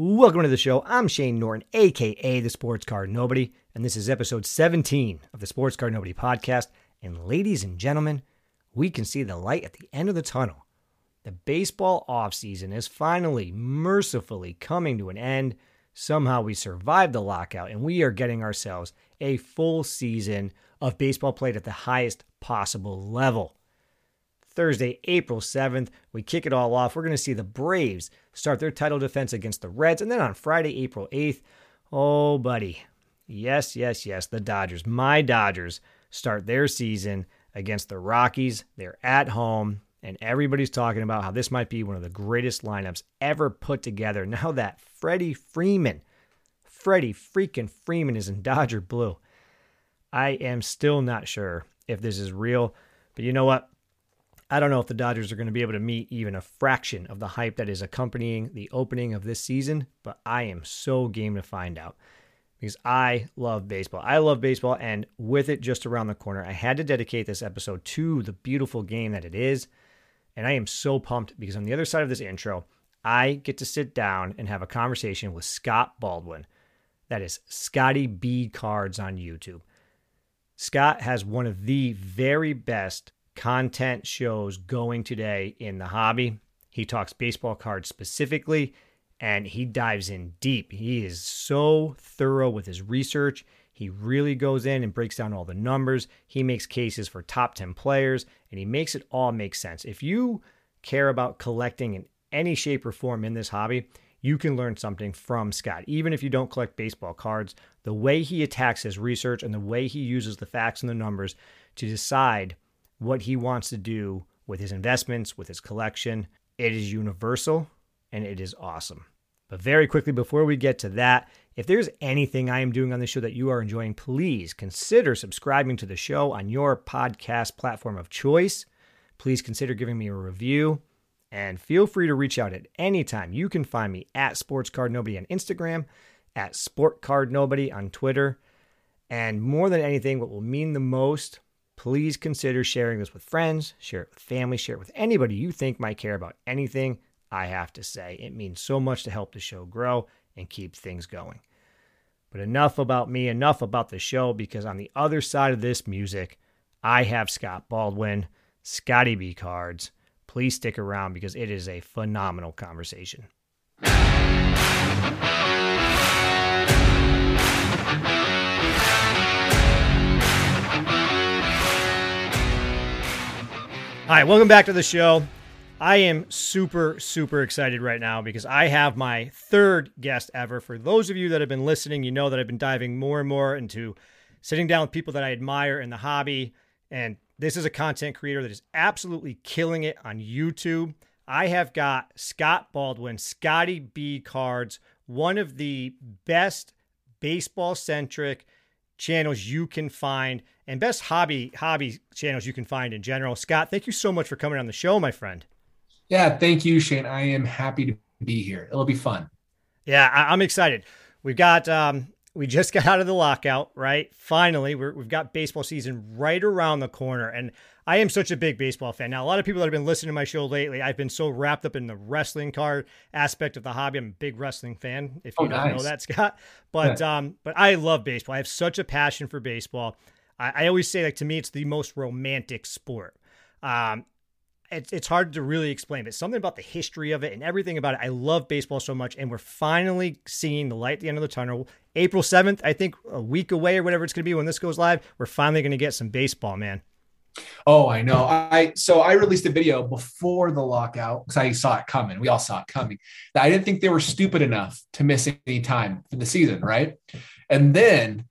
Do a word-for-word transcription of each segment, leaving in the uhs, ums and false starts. Welcome to the show. I'm Shane Norton, a k a the Sports Card Nobody, and this is episode seventeen of the Sports Card Nobody podcast. And ladies and gentlemen, we can see the light at the end of the tunnel. The baseball offseason is finally, mercifully coming to an end. Somehow we survived the lockout, and we are getting ourselves a full season of baseball played at the highest possible level. Thursday, April seventh, we kick it all off. We're going to see the Braves start their title defense against the Reds. And then on Friday, April eighth, oh, buddy. Yes, yes, yes. The Dodgers, my Dodgers, start their season against the Rockies. They're at home, and everybody's talking about how this might be one of the greatest lineups ever put together. Now that Freddie Freeman, Freddie freaking Freeman is in Dodger blue. I am still not sure if this is real, but you know what? I don't know if the Dodgers are going to be able to meet even a fraction of the hype that is accompanying the opening of this season, but I am so game to find out because I love baseball. I love baseball, and with it just around the corner, I had to dedicate this episode to the beautiful game that it is, and I am so pumped because on the other side of this intro, I get to sit down and have a conversation with Scott Baldwin. That is Scottie B. Cards on YouTube. Scott has one of the very best content shows going today in the hobby. He talks baseball cards specifically, and he dives in deep. He is so thorough with his research. He really goes in and breaks down all the numbers. He makes cases for top ten players, and he makes it all make sense. If you care about collecting in any shape or form in this hobby, you can learn something from Scott. Even if you don't collect baseball cards, the way he attacks his research and the way he uses the facts and the numbers to decide what he wants to do with his investments, with his collection. It is universal, and it is awesome. But very quickly, before we get to that, if there's anything I am doing on this show that you are enjoying, please consider subscribing to the show on your podcast platform of choice. Please consider giving me a review, and feel free to reach out at any time. You can find me at SportsCardNobody on Instagram, at SportCardNobody on Twitter, and more than anything, what will mean the most, please consider sharing this with friends, share it with family, share it with anybody you think might care about anything I have to say. It means so much to help the show grow and keep things going. But enough about me, enough about the show, because on the other side of this music, I have Scott Baldwin, Scottie B. Cards. Please stick around because it is a phenomenal conversation. All right, welcome back to the show. I am super, super excited right now because I have my third guest ever. For those of you that have been listening, you know that I've been diving more and more into sitting down with people that I admire in the hobby. And this is a content creator that is absolutely killing it on YouTube. I have got Scott Baldwin, Scottie B. Cards, one of the best baseball-centric channels you can find and best hobby hobby channels you can find in general. Scott, thank you so much for coming on the show, my friend. Yeah, thank you, Shane. I am happy to be here. It'll be fun. Yeah, I- I'm excited. We've got um, we just got out of the lockout, right? Finally, we're, we've got baseball season right around the corner, and I am such a big baseball fan. Now, a lot of people that have been listening to my show lately, I've been so wrapped up in the wrestling card aspect of the hobby. I'm a big wrestling fan, if you oh, don't nice. know that, Scott. But yeah. um, but I love baseball. I have such a passion for baseball. I, I always say, like, to me, it's the most romantic sport. Um, it, it's hard to really explain, but something about the history of it and everything about it. I love baseball so much, and we're finally seeing the light at the end of the tunnel. April seventh, I think a week away or whatever it's going to be when this goes live, we're finally going to get some baseball, man. Oh, I know. I so I released a video before the lockout because I saw it coming. We all saw it coming. I didn't think they were stupid enough to miss any time for the season, right? And then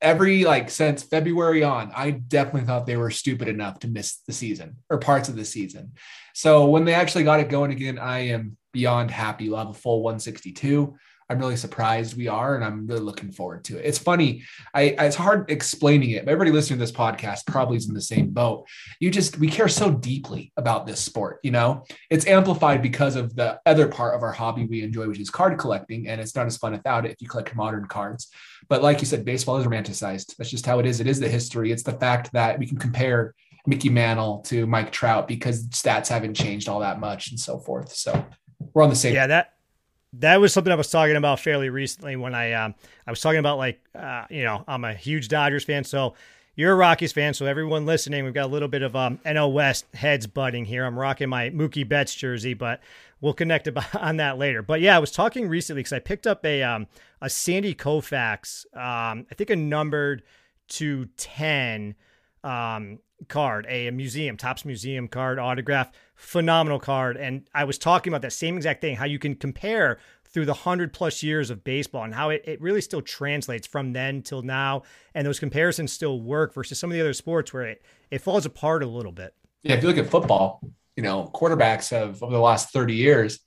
every like since February on, I definitely thought they were stupid enough to miss the season or parts of the season. So when they actually got it going again, I am beyond happy. We'll have a full one sixty-two. I'm really surprised we are, and I'm really looking forward to it. It's funny. I, I it's hard explaining it, but everybody listening to this podcast probably is in the same boat. You just, we care so deeply about this sport, you know, it's amplified because of the other part of our hobby we enjoy, which is card collecting. And it's not as fun without it if you collect modern cards. But like you said, baseball is romanticized. That's just how it is. It is the history. It's the fact that we can compare Mickey Mantle to Mike Trout because stats haven't changed all that much and so forth. So we're on the same. Yeah, that, that was something I was talking about fairly recently when I um, I was talking about, like, uh, you know, I'm a huge Dodgers fan. So you're a Rockies fan. So everyone listening, we've got a little bit of um, N L West heads butting here. I'm rocking my Mookie Betts jersey, but we'll connect about, on that later. But, yeah, I was talking recently because I picked up a um, a Sandy Koufax, um, I think a numbered two ten um, card, a, a museum, Topps Museum card, autograph. Phenomenal card. And I was talking about that same exact thing, how you can compare through the hundred plus years of baseball and how it, it really still translates from then till now. And those comparisons still work versus some of the other sports where it, it falls apart a little bit. Yeah. If you look at football, you know, quarterbacks have over the last thirty years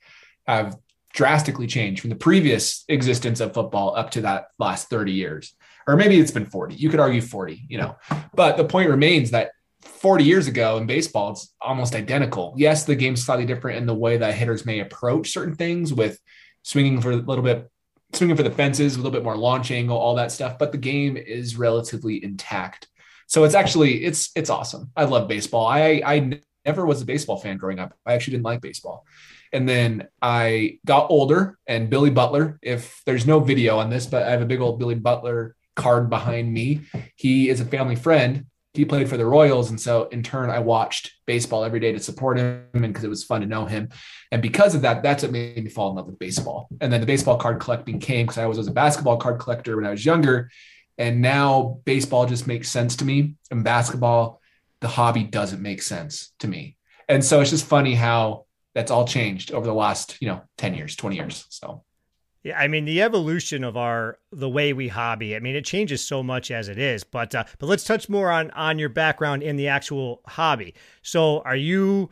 have drastically changed from the previous existence of football up to that last thirty years, or maybe it's been forty. You could argue forty, you know, but the point remains that forty years ago in baseball, it's almost identical. Yes, the game's slightly different in the way that hitters may approach certain things with swinging for a little bit, swinging for the fences, a little bit more launch angle, all that stuff. But the game is relatively intact. So it's actually, it's, it's awesome. I love baseball. I, I never was a baseball fan growing up. I actually didn't like baseball. And then I got older and Billy Butler, if there's no video on this, but I have a big old Billy Butler card behind me. He is a family friend. He played for the Royals. And so in turn, I watched baseball every day to support him and because it was fun to know him. And because of that, that's what made me fall in love with baseball. And then the baseball card collecting came because I always was a basketball card collector when I was younger. And now baseball just makes sense to me. And basketball, the hobby doesn't make sense to me. And so it's just funny how that's all changed over the last, you know, ten years, twenty years. So. Yeah, I mean, the evolution of our, the way we hobby, I mean, it changes so much as it is, but, uh, but let's touch more on, on your background in the actual hobby. So are you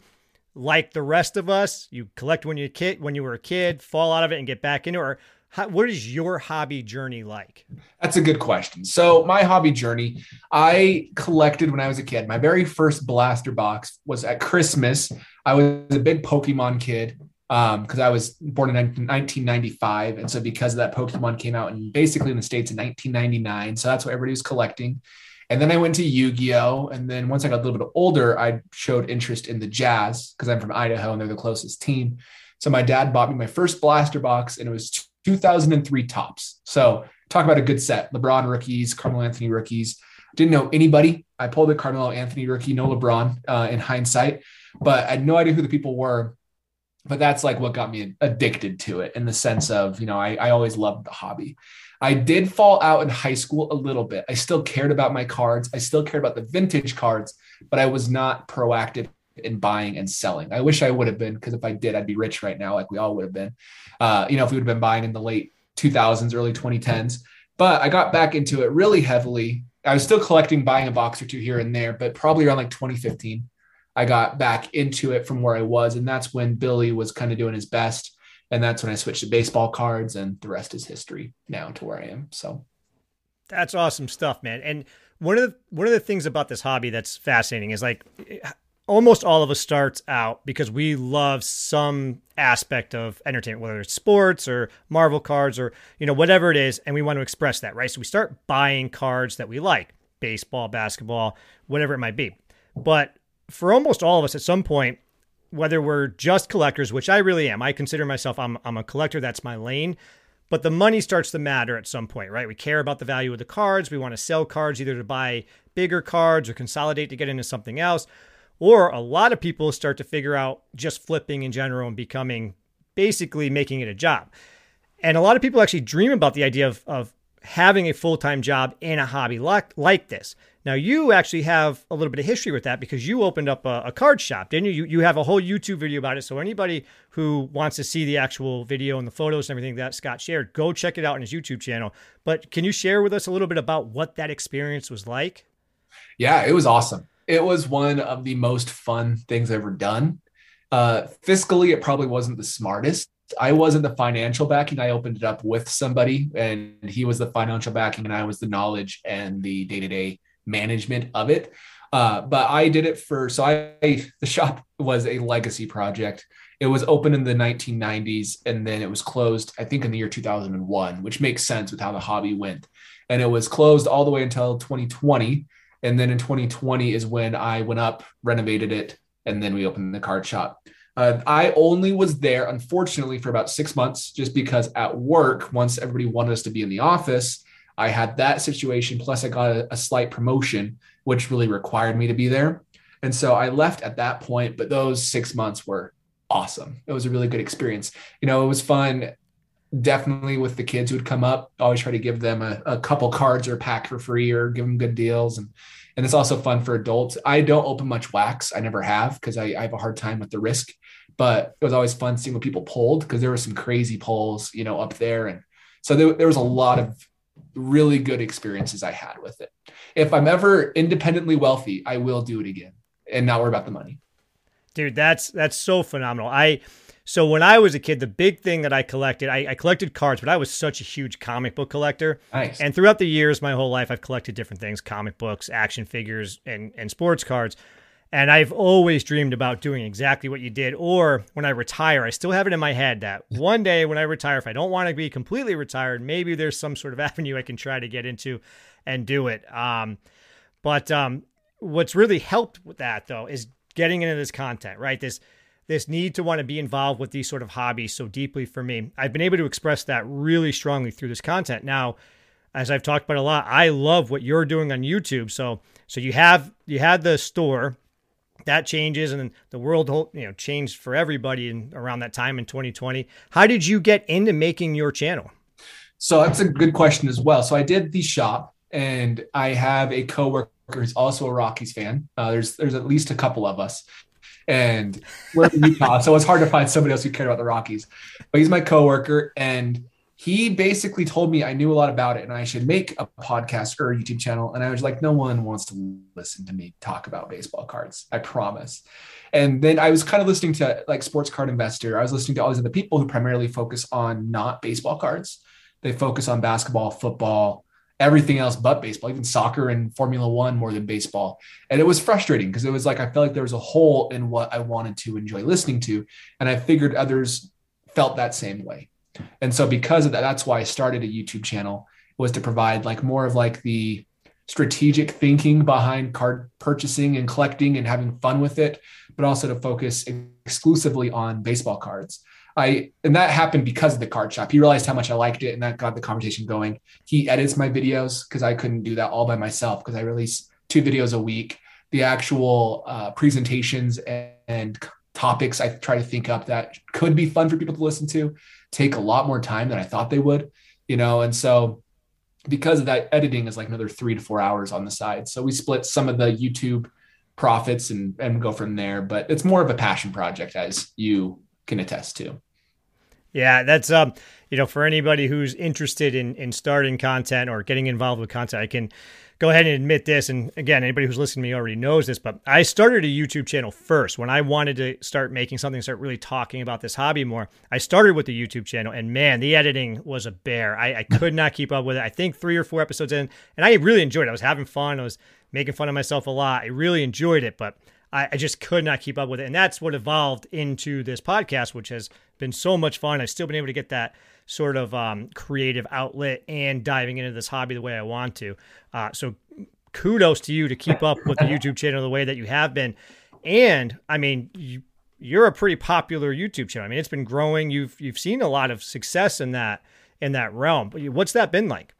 like the rest of us? You collect when you're a kid, when you were a kid, fall out of it and get back into it, or how, what is your hobby journey like? That's a good question. So my hobby journey, I collected when I was a kid. My very first blaster box was at Christmas. I was a big Pokemon kid. Um, cause I was born in nineteen ninety-five. And so because of that, Pokemon came out and basically in the States in nineteen ninety-nine. So that's what everybody was collecting. And then I went to Yu-Gi-Oh. And then once I got a little bit older, I showed interest in the Jazz cause I'm from Idaho and they're the closest team. So my dad bought me my first blaster box and it was two thousand three Topps. So talk about a good set, LeBron rookies, Carmelo Anthony rookies, didn't know anybody. I pulled a Carmelo Anthony rookie, no LeBron, uh, in hindsight, but I had no idea who the people were. But that's like what got me addicted to it in the sense of, you know, I, I always loved the hobby. I did fall out in high school a little bit. I still cared about my cards. I still cared about the vintage cards, but I was not proactive in buying and selling. I wish I would have been, because if I did, I'd be rich right now. Like we all would have been, uh, you know, if we would have been buying in the late two thousands, early twenty tens, but I got back into it really heavily. I was still collecting, buying a box or two here and there, but probably around like twenty fifteen. I got back into it from where I was. And that's when Billy was kind of doing his best. And that's when I switched to baseball cards and the rest is history now to where I am. So that's awesome stuff, man. And one of the, one of the things about this hobby that's fascinating is like almost all of us starts out because we love some aspect of entertainment, whether it's sports or Marvel cards or, you know, whatever it is. And we want to express that, right? So we start buying cards that we like, baseball, basketball, whatever it might be. But for almost all of us at some point, whether we're just collectors, which I really am, I consider myself, I'm, I'm a collector. That's my lane, but the money starts to matter at some point, right? We care about the value of the cards. We want to sell cards either to buy bigger cards or consolidate to get into something else. Or a lot of people start to figure out just flipping in general and becoming basically making it a job. And a lot of people actually dream about the idea of, of having a full-time job in a hobby like, like this. Now, you actually have a little bit of history with that because you opened up a, a card shop, didn't you? you? You have a whole YouTube video about it. So anybody who wants to see the actual video and the photos and everything that Scott shared, go check it out on his YouTube channel. But can you share with us a little bit about what that experience was like? Yeah, it was awesome. It was one of the most fun things I've ever done. Uh, fiscally, it probably wasn't the smartest. I wasn't the financial backing. I opened it up with somebody and he was the financial backing and I was the knowledge and the day-to-day management of it. Uh, but I did it for, so I, the shop was a legacy project. It was open in the nineteen nineties and then it was closed, I think in the year two thousand one, which makes sense with how the hobby went. And it was closed all the way until twenty twenty. And then in twenty twenty is when I went up, renovated it, and then we opened the card shop. Uh, I only was there, unfortunately, for about six months, just because at work, once everybody wanted us to be in the office, I had that situation. Plus, I got a, a slight promotion, which really required me to be there. And so I left at that point, but those six months were awesome. It was a really good experience. You know, it was fun. Definitely with the kids who would come up, always try to give them a, a couple cards or a pack for free or give them good deals. And and it's also fun for adults. I don't open much wax. I never have because I, I have a hard time with the risk. But it was always fun seeing what people pulled because there were some crazy pulls, you know, up there. And so there, there was a lot of really good experiences I had with it. If I'm ever independently wealthy, I will do it again and not worry about the money. Dude, that's that's so phenomenal. I so when I was a kid, the big thing that I collected, I, I collected cards, but I was such a huge comic book collector. Nice. And throughout the years, my whole life, I've collected different things, comic books, action figures, and and sports cards. And I've always dreamed about doing exactly what you did. Or when I retire, I still have it in my head that one day when I retire, if I don't want to be completely retired, maybe there's some sort of avenue I can try to get into and do it. Um, but um, what's really helped with that, though, is getting into this content, right? This this need to want to be involved with these sort of hobbies so deeply for me. I've been able to express that really strongly through this content. Now, as I've talked about a lot, I love what you're doing on YouTube. So so you have you had the store. That changes, and the world, you know, changed for everybody in around that time in twenty twenty. How did you get into making your channel? So that's a good question as well. So I did the shop, and I have a coworker who's also a Rockies fan. Uh, there's there's at least a couple of us, and we're in Utah, so it's hard to find somebody else who cared about the Rockies. But he's my coworker, and he basically told me I knew a lot about it and I should make a podcast or a YouTube channel. And I was like, no one wants to listen to me talk about baseball cards. I promise. And then I was kind of listening to like Sports Card Investor. I was listening to all these other people who primarily focus on not baseball cards. They focus on basketball, football, everything else but baseball, even soccer and Formula One more than baseball. And it was frustrating because it was like, I felt like there was a hole in what I wanted to enjoy listening to. And I figured others felt that same way. And so because of that, that's why I started a YouTube channel, was to provide like more of like the strategic thinking behind card purchasing and collecting and having fun with it, but also to focus exclusively on baseball cards. I, and that happened because of the card shop. He realized how much I liked it, and that got the conversation going. He edits my videos because I couldn't do that all by myself because I release two videos a week. The actual uh, presentations and, and topics I try to think up that could be fun for people to listen to take a lot more time than I thought they would, you know? And so because of that, editing is like another three to four hours on the side. So we split some of the YouTube profits and, and go from there, but it's more of a passion project, as you can attest to. Yeah. That's, um, you know, for anybody who's interested in, in starting content or getting involved with content, I can go ahead and admit this. And again, anybody who's listening to me already knows this, but I started a YouTube channel first when I wanted to start making something, start really talking about this hobby more. I started with the YouTube channel, and man, the editing was a bear. I, I could not keep up with it. I think three or four episodes in, and I really enjoyed it. I was having fun. I was making fun of myself a lot. I really enjoyed it, but I just could not keep up with it. And that's what evolved into this podcast, which has been so much fun. I've still been able to get that sort of um, creative outlet and diving into this hobby the way I want to. Uh, so kudos to you to keep up with the YouTube channel the way that you have been. And I mean, you, you're a pretty popular YouTube channel. I mean, it's been growing. You've, you've seen a lot of success in that, in that realm. But what's that been like?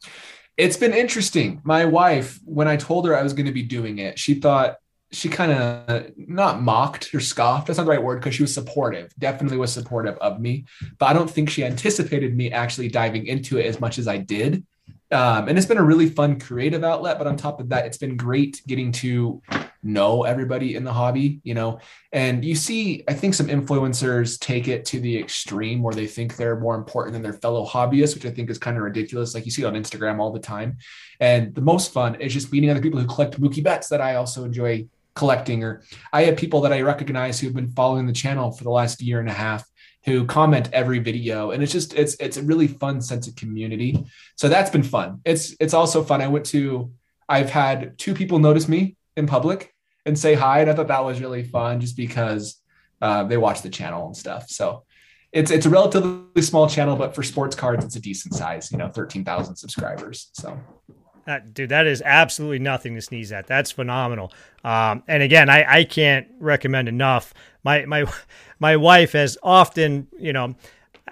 It's been interesting. My wife, when I told her I was going to be doing it, she thought, she kind of not mocked or scoffed. That's not the right word, because she was supportive, definitely was supportive of me. But I don't think she anticipated me actually diving into it as much as I did. Um, and it's been a really fun creative outlet. But on top of that, it's been great getting to know everybody in the hobby, you know, and you see, I think some influencers take it to the extreme where they think they're more important than their fellow hobbyists, which I think is kind of ridiculous. Like you see it on Instagram all the time. And the most fun is just meeting other people who collect Mookie Betts that I also enjoy collecting, or I have people that I recognize who've been following the channel for the last year and a half who comment every video. And it's just, it's, it's a really fun sense of community. So that's been fun. It's, it's also fun. I went to, I've had two people notice me in public and say hi. And I thought that was really fun just because uh, they watch the channel and stuff. So it's, it's a relatively small channel, but for sports cards, it's a decent size, you know, thirteen thousand subscribers. So That, dude, that is absolutely nothing to sneeze at. That's phenomenal. Um, and again, I, I can't recommend enough. My my my wife has often, you know,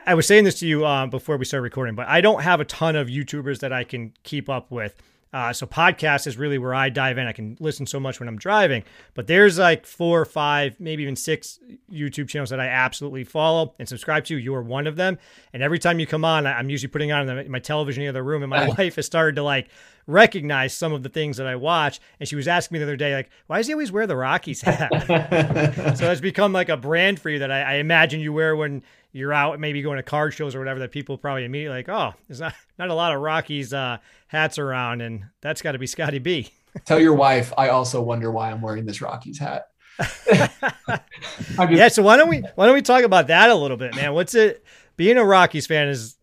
I was saying this to you uh, before we started recording, but I don't have a ton of YouTubers that I can keep up with. Uh, so podcast is really where I dive in. I can listen so much when I'm driving, but there's like four or five, maybe even six YouTube channels that I absolutely follow and subscribe to. You are one of them. And every time you come on, I'm usually putting on my television in the other room, and my wife has started to like recognize some of the things that I watch. And she was asking me the other day, like, why does he always wear the Rockies hat? So it's become like a brand for you that I, I imagine you wear when you're out, maybe going to card shows or whatever, that people probably immediately like, oh, there's not, not a lot of Rockies uh, hats around, and that's got to be Scottie B. Tell your wife, I also wonder why I'm wearing this Rockies hat. just- yeah, so why don't we why don't we talk about that a little bit, man? What's it being a Rockies fan is?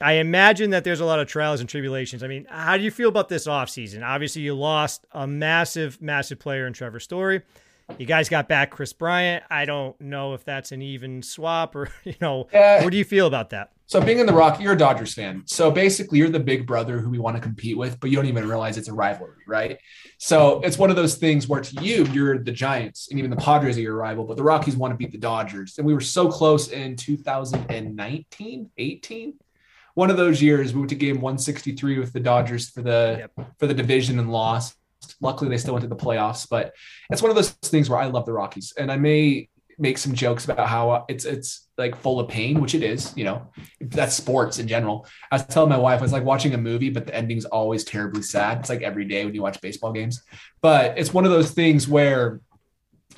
I imagine that there's a lot of trials and tribulations. I mean, how do you feel about this offseason? Obviously, you lost a massive, massive player in Trevor Story. You guys got back Chris Bryant. I don't know if that's an even swap or, you know, uh, what do you feel about that? So being in the Rock, you're a Dodgers fan. So basically you're the big brother who we want to compete with, but you don't even realize it's a rivalry, right? So it's one of those things where to you, you're the Giants and even the Padres are your rival, but the Rockies want to beat the Dodgers. And we were so close in two thousand nineteen, eighteen. One of those years we went to game one sixty-three with the Dodgers for the, yep. for the division and lost. Luckily, they still went to the playoffs, but it's one of those things where I love the Rockies, and I may make some jokes about how it's it's like full of pain, which it is. You know, that's sports in general. I was telling my wife, I was like watching a movie, but the ending's always terribly sad. It's like every day when you watch baseball games, but it's one of those things where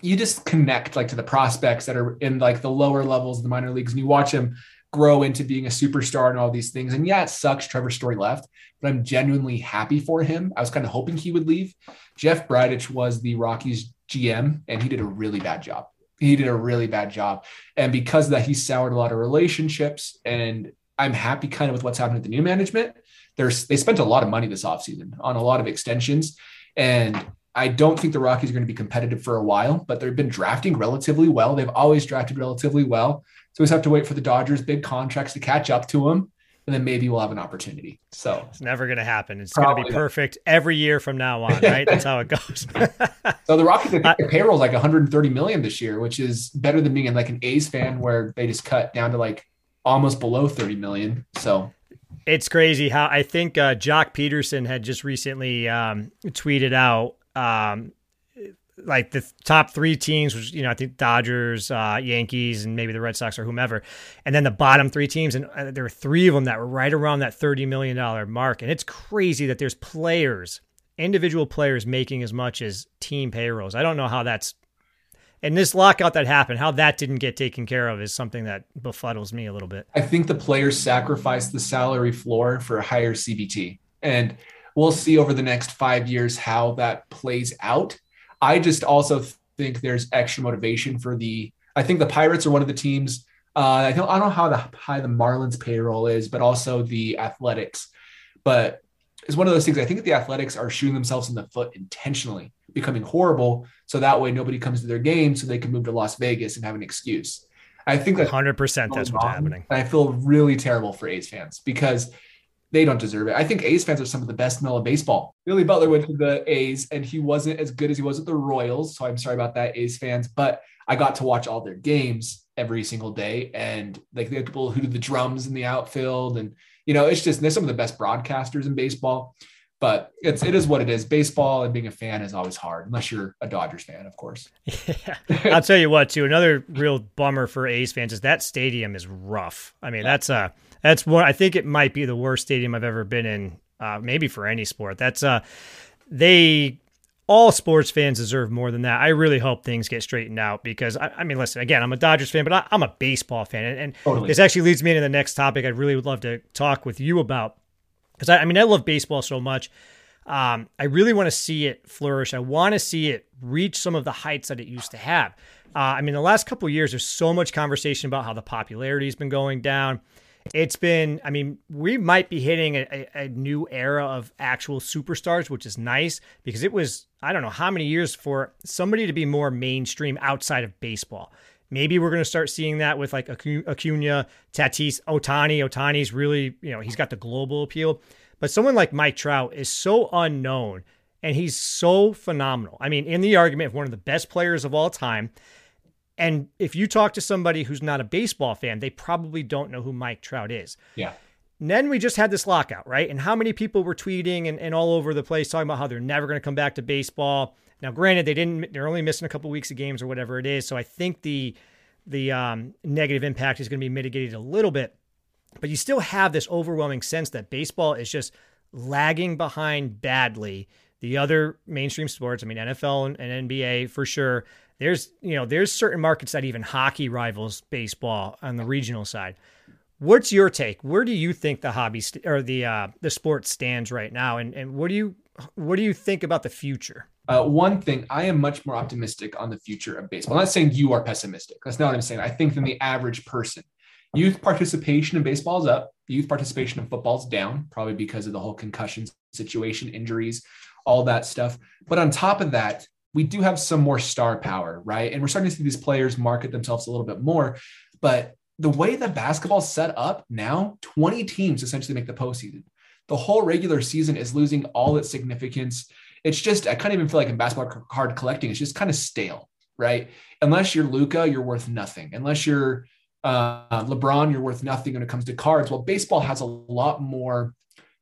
you just connect like to the prospects that are in like the lower levels of the minor leagues, and you watch them grow into being a superstar and all these things. And yeah, it sucks Trevor Story left, but I'm genuinely happy for him. I was kind of hoping he would leave. Jeff Bridich was the Rockies G M, and he did a really bad job. He did a really bad job. And because of that, he soured a lot of relationships. And I'm happy kind of with what's happening with the new management. There's, they spent a lot of money this offseason on a lot of extensions. And I don't think the Rockies are going to be competitive for a while, but they've been drafting relatively well. They've always drafted relatively well. So we just have to wait for the Dodgers' big contracts to catch up to them, and then maybe we'll have an opportunity. So it's never going to happen. It's going to be perfect every year from now on, right? That's how it goes. So the Rockies, I think their payroll is like one hundred thirty million dollars this year, which is better than being like an A's fan where they just cut down to like almost below thirty million dollars. So it's crazy how I think uh, Jock Peterson had just recently um, tweeted out um, like the top three teams, which, you know, I think Dodgers, uh, Yankees, and maybe the Red Sox or whomever. And then the bottom three teams. And there were three of them that were right around that thirty million dollars mark. And it's crazy that there's players, individual players making as much as team payrolls. I don't know how that's, and this lockout that happened, how that didn't get taken care of is something that befuddles me a little bit. I think the players sacrificed the salary floor for a higher C B T, and we'll see over the next five years how that plays out. I just also think there's extra motivation for the, I think the Pirates are one of the teams. Uh, I don't, I don't know how the, high the Marlins payroll is, but also the Athletics. But it's one of those things. I think the Athletics are shooting themselves in the foot intentionally, becoming horrible. So that way nobody comes to their game so they can move to Las Vegas and have an excuse. I think that one hundred percent that's what's happening. I feel really terrible for A's fans because they don't deserve it. I think A's fans are some of the best in all of baseball. Billy Butler went to the A's, and he wasn't as good as he was at the Royals, so I'm sorry about that, A's fans, but I got to watch all their games every single day, and like the people who do the drums in the outfield, and, you know, it's just, they're some of the best broadcasters in baseball, but it's, it is what it is. Baseball and being a fan is always hard, unless you're a Dodgers fan, of course. Yeah. I'll tell you what, too, another real bummer for A's fans is that stadium is rough. I mean, that's a... That's one. I think it might be the worst stadium I've ever been in, uh, maybe for any sport. That's uh, they all sports fans deserve more than that. I really hope things get straightened out because I, I mean, listen, again, I'm a Dodgers fan, but I, I'm a baseball fan, and, and totally. This actually leads me into the next topic. I really would love to talk with you about because I, I mean, I love baseball so much. Um, I really want to see it flourish. I want to see it reach some of the heights that it used to have. Uh, I mean, the last couple of years, there's so much conversation about how the popularity has been going down. It's been, I mean, we might be hitting a, a new era of actual superstars, which is nice because it was, I don't know how many years for somebody to be more mainstream outside of baseball. Maybe we're going to start seeing that with like Acuna, Tatis, Ohtani. Ohtani's really, you know, he's got the global appeal. But someone like Mike Trout is so unknown, and he's so phenomenal. I mean, in the argument of one of the best players of all time. And if you talk to somebody who's not a baseball fan, they probably don't know who Mike Trout is. Yeah. And then we just had this lockout, right? And how many people were tweeting and, and all over the place talking about how they're never going to come back to baseball. Now, granted, they didn't, they're only missing a couple of weeks of games or whatever it is. So I think the, the um, negative impact is going to be mitigated a little bit, but you still have this overwhelming sense that baseball is just lagging behind badly. The other mainstream sports, I mean, N F L and N B A for sure. There's, you know, there's certain markets that even hockey rivals baseball on the regional side. What's your take? Where do you think the hobby st- or the uh, the sport stands right now, and and what do you what do you think about the future? Uh, one thing, I am much more optimistic on the future of baseball. I'm not saying you are pessimistic. That's not what I'm saying. I think than the average person. Youth participation in baseball is up. Youth participation in football is down, probably because of the whole concussion situation, injuries, all that stuff. But on top of that, we do have some more star power, right? And we're starting to see these players market themselves a little bit more. But the way that basketball's set up now, twenty teams essentially make the postseason. The whole regular season is losing all its significance. It's just, I kind of even feel like in basketball card collecting, it's just kind of stale, right? Unless you're Luka, you're worth nothing. Unless you're uh, LeBron, you're worth nothing when it comes to cards. Well, baseball has a lot more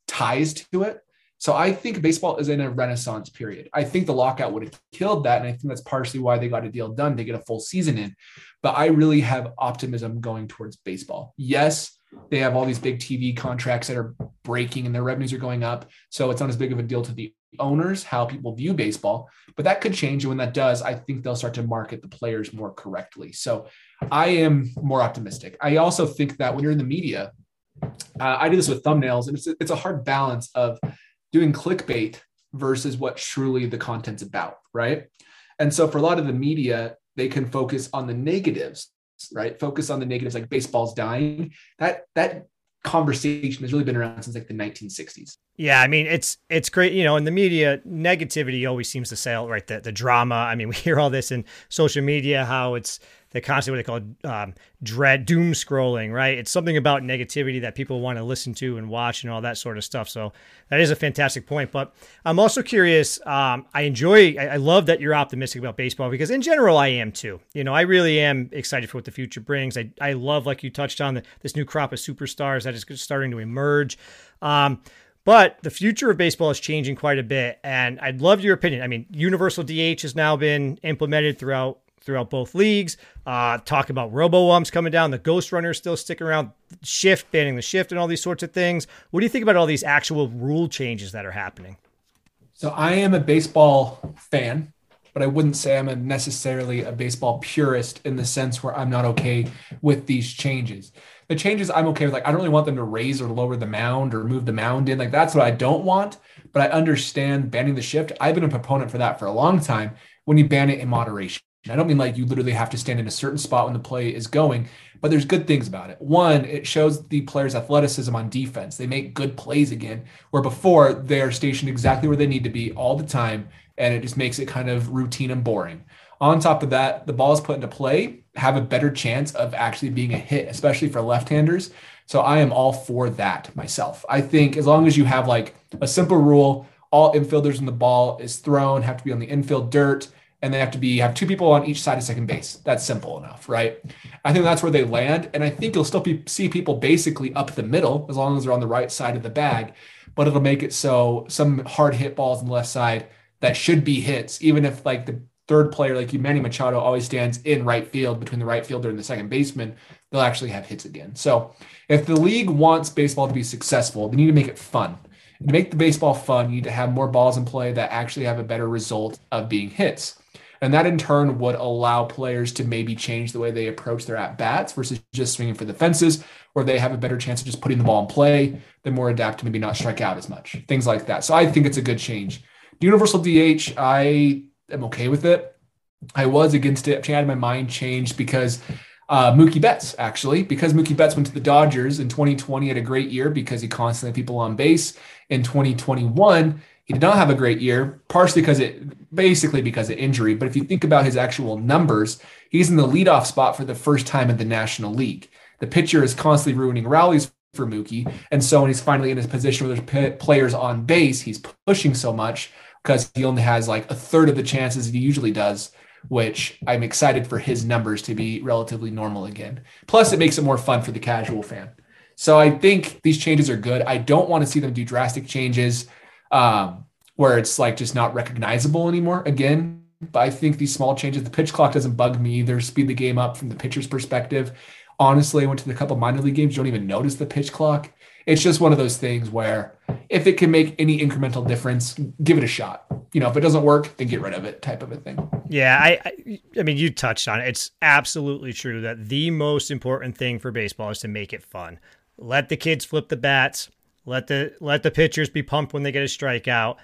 ties to it. So I think baseball is in a renaissance period. I think the lockout would have killed that. And I think that's partially why they got a deal done to get a full season in. But I really have optimism going towards baseball. Yes, they have all these big T V contracts that are breaking and their revenues are going up. So it's not as big of a deal to the owners, how people view baseball, but that could change. And when that does, I think they'll start to market the players more correctly. So I am more optimistic. I also think that when you're in the media, uh, I do this with thumbnails, and it's a, it's a hard balance of doing clickbait versus what truly the content's about, right? And so for a lot of the media, they can focus on the negatives, right? Focus on the negatives, like baseball's dying. That that conversation has really been around since like the nineteen sixties. Yeah, I mean, it's it's great, you know, in the media, negativity always seems to sail, right? The, the drama. I mean, we hear all this in social media, how it's the constant, what they call um, dread, doom scrolling, right? It's something about negativity that people want to listen to and watch and all that sort of stuff. So that is a fantastic point. But I'm also curious. Um, I enjoy, I, I love that you're optimistic about baseball, because in general, I am too. You know, I really am excited for what the future brings. I, I love, like you touched on, the, this new crop of superstars that is starting to emerge. Um, But the future of baseball is changing quite a bit, and I'd love your opinion. I mean, universal D H has now been implemented throughout throughout both leagues. Uh, talk about robo-umps coming down, the ghost runners still stick around, shift, banning the shift, and all these sorts of things. What do you think about all these actual rule changes that are happening? So I am a baseball fan, but I wouldn't say I'm a necessarily a baseball purist in the sense where I'm not okay with these changes. The changes I'm okay with, like, I don't really want them to raise or lower the mound or move the mound in. Like, that's what I don't want, but I understand banning the shift. I've been a proponent for that for a long time, when you ban it in moderation. I don't mean like you literally have to stand in a certain spot when the play is going, but there's good things about it. One, it shows the players' athleticism on defense. They make good plays again, where before they are stationed exactly where they need to be all the time, and it just makes it kind of routine and boring. On top of that, the ball is put into play, have a better chance of actually being a hit, especially for left-handers. So I am all for that myself. I think as long as you have like a simple rule, all infielders when the ball is thrown have to be on the infield dirt, and they have to be have two people on each side of second base. That's simple enough, right? I think that's where they land. And I think you'll still be, see people basically up the middle as long as they're on the right side of the bag, but it'll make it so some hard hit balls on the left side that should be hits, even if like the third player, like you, Manny Machado, always stands in right field between the right fielder and the second baseman, they'll actually have hits again. So if the league wants baseball to be successful, they need to make it fun. And to make the baseball fun, you need to have more balls in play that actually have a better result of being hits. And that in turn would allow players to maybe change the way they approach their at-bats versus just swinging for the fences, where they have a better chance of just putting the ball in play. They're more adept to maybe not strike out as much, things like that. So I think it's a good change. Universal D H, I... I'm okay with it. I was against it. I had my mind changed because uh, Mookie Betts, actually, because Mookie Betts went to the Dodgers in twenty twenty, had a great year because he constantly had people on base. In twenty twenty-one, He did not have a great year, partially because it basically because of injury. But if you think about his actual numbers, he's in the leadoff spot for the first time in the National League. The pitcher is constantly ruining rallies for Mookie. And so when he's finally in his position where there's p- players on base, he's pushing so much because he only has like a third of the chances he usually does, which I'm excited for his numbers to be relatively normal again. Plus, it makes it more fun for the casual fan. So I think these changes are good. I don't want to see them do drastic changes um, where it's like just not recognizable anymore again. But I think these small changes, the pitch clock doesn't bug me either. Speed the game up from the pitcher's perspective. Honestly, I went to the couple minor league games. You don't even notice the pitch clock. It's just one of those things where if it can make any incremental difference, give it a shot. You know, if it doesn't work, then get rid of it type of a thing. Yeah, I, I I mean, you touched on it. It's absolutely true that the most important thing for baseball is to make it fun. Let the kids flip the bats. Let the let the pitchers be pumped when they get a strikeout.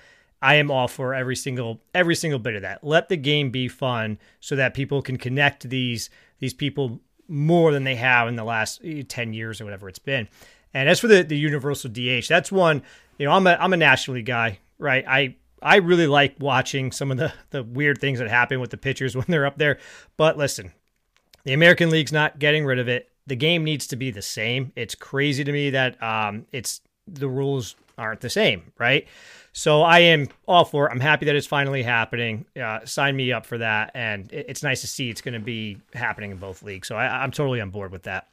I am all for every single every single bit of that. Let the game be fun so that people can connect to these these people more than they have in the last ten years or whatever it's been. And as for the, the universal D H, that's one, you know, I'm a, I'm a National League guy, right? I, I really like watching some of the, the weird things that happen with the pitchers when they're up there. But listen, the American League's not getting rid of it. The game needs to be the same. It's crazy to me that um, it's the rules aren't the same, right? So I am all for it. I'm happy that it's finally happening. Uh, sign me up for that. And it, it's nice to see it's going to be happening in both leagues. So I, I'm totally on board with that.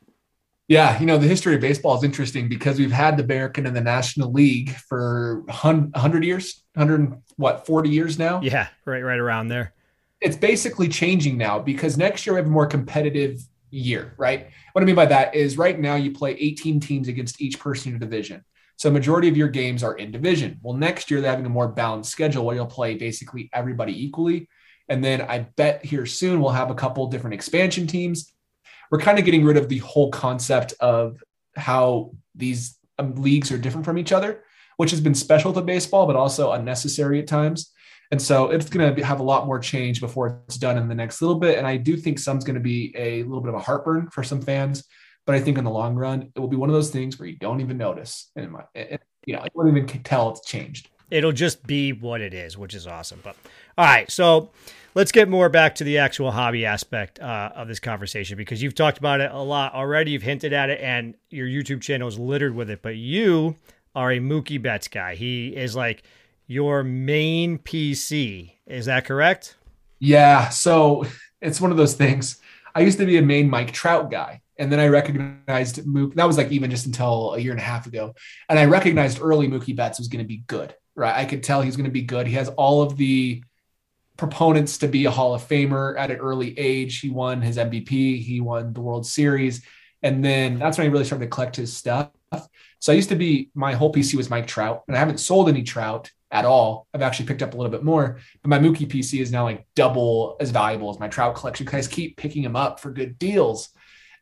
Yeah, you know, the history of baseball is interesting because we've had the American and the National League for one hundred years, one hundred, what, forty years now? Yeah, right right around there. It's basically changing now because next year we have a more competitive year, right? What I mean by that is right now you play eighteen teams against each person in your division. So majority of your games are in division. Well, next year they're having a more balanced schedule where you'll play basically everybody equally. And then I bet here soon we'll have a couple different expansion teams. We're kind of getting rid of the whole concept of how these um, leagues are different from each other, which has been special to baseball, but also unnecessary at times. And so it's going to have a lot more change before it's done in the next little bit. And I do think some's going to be a little bit of a heartburn for some fans, but I think in the long run, it will be one of those things where you don't even notice. And, and you know, you won't even tell it's changed. It'll just be what it is, which is awesome. But all right, so let's get more back to the actual hobby aspect uh, of this conversation, because you've talked about it a lot already. You've hinted at it, and your YouTube channel is littered with it. But you are a Mookie Betts guy. He is like your main P C. Is that correct? Yeah. So it's one of those things. I used to be a main Mike Trout guy. And then I recognized Mookie. That was like even just until a year and a half ago. And I recognized early Mookie Betts was going to be good. Right, I could tell he's going to be good. He has all of the proponents to be a Hall of Famer at an early age. He won his M V P. He won the World Series. And then that's when I really started to collect his stuff. So I used to be, my whole P C was Mike Trout, and I haven't sold any Trout at all. I've actually picked up a little bit more, but my Mookie P C is now like double as valuable as my Trout collection because I keep picking him up for good deals.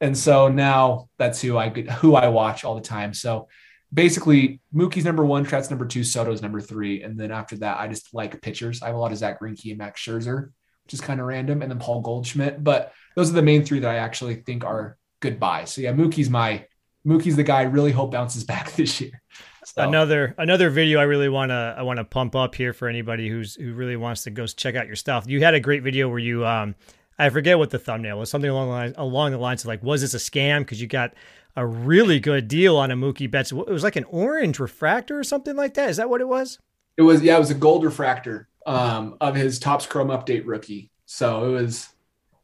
And so now that's who I could, who I watch all the time. So basically, Mookie's number one, Trout's number two, Soto's number three. And then after that, I just like pitchers. I have a lot of Zach Greinke and Max Scherzer, which is kind of random, and then Paul Goldschmidt. But those are the main three that I actually think are good buys. So yeah, Mookie's my Mookie's the guy I really hope bounces back this year. So. Another another video I really want to I want to pump up here for anybody who's who really wants to go check out your stuff. You had a great video where you um I forget what the thumbnail was, something along the lines, along the lines of like, was this a scam? Because you got a really good deal on a Mookie Betts. It was like an orange refractor or something like that. Is that what it was? It was, yeah, it was a gold refractor um, of his Topps Chrome update rookie. So it was,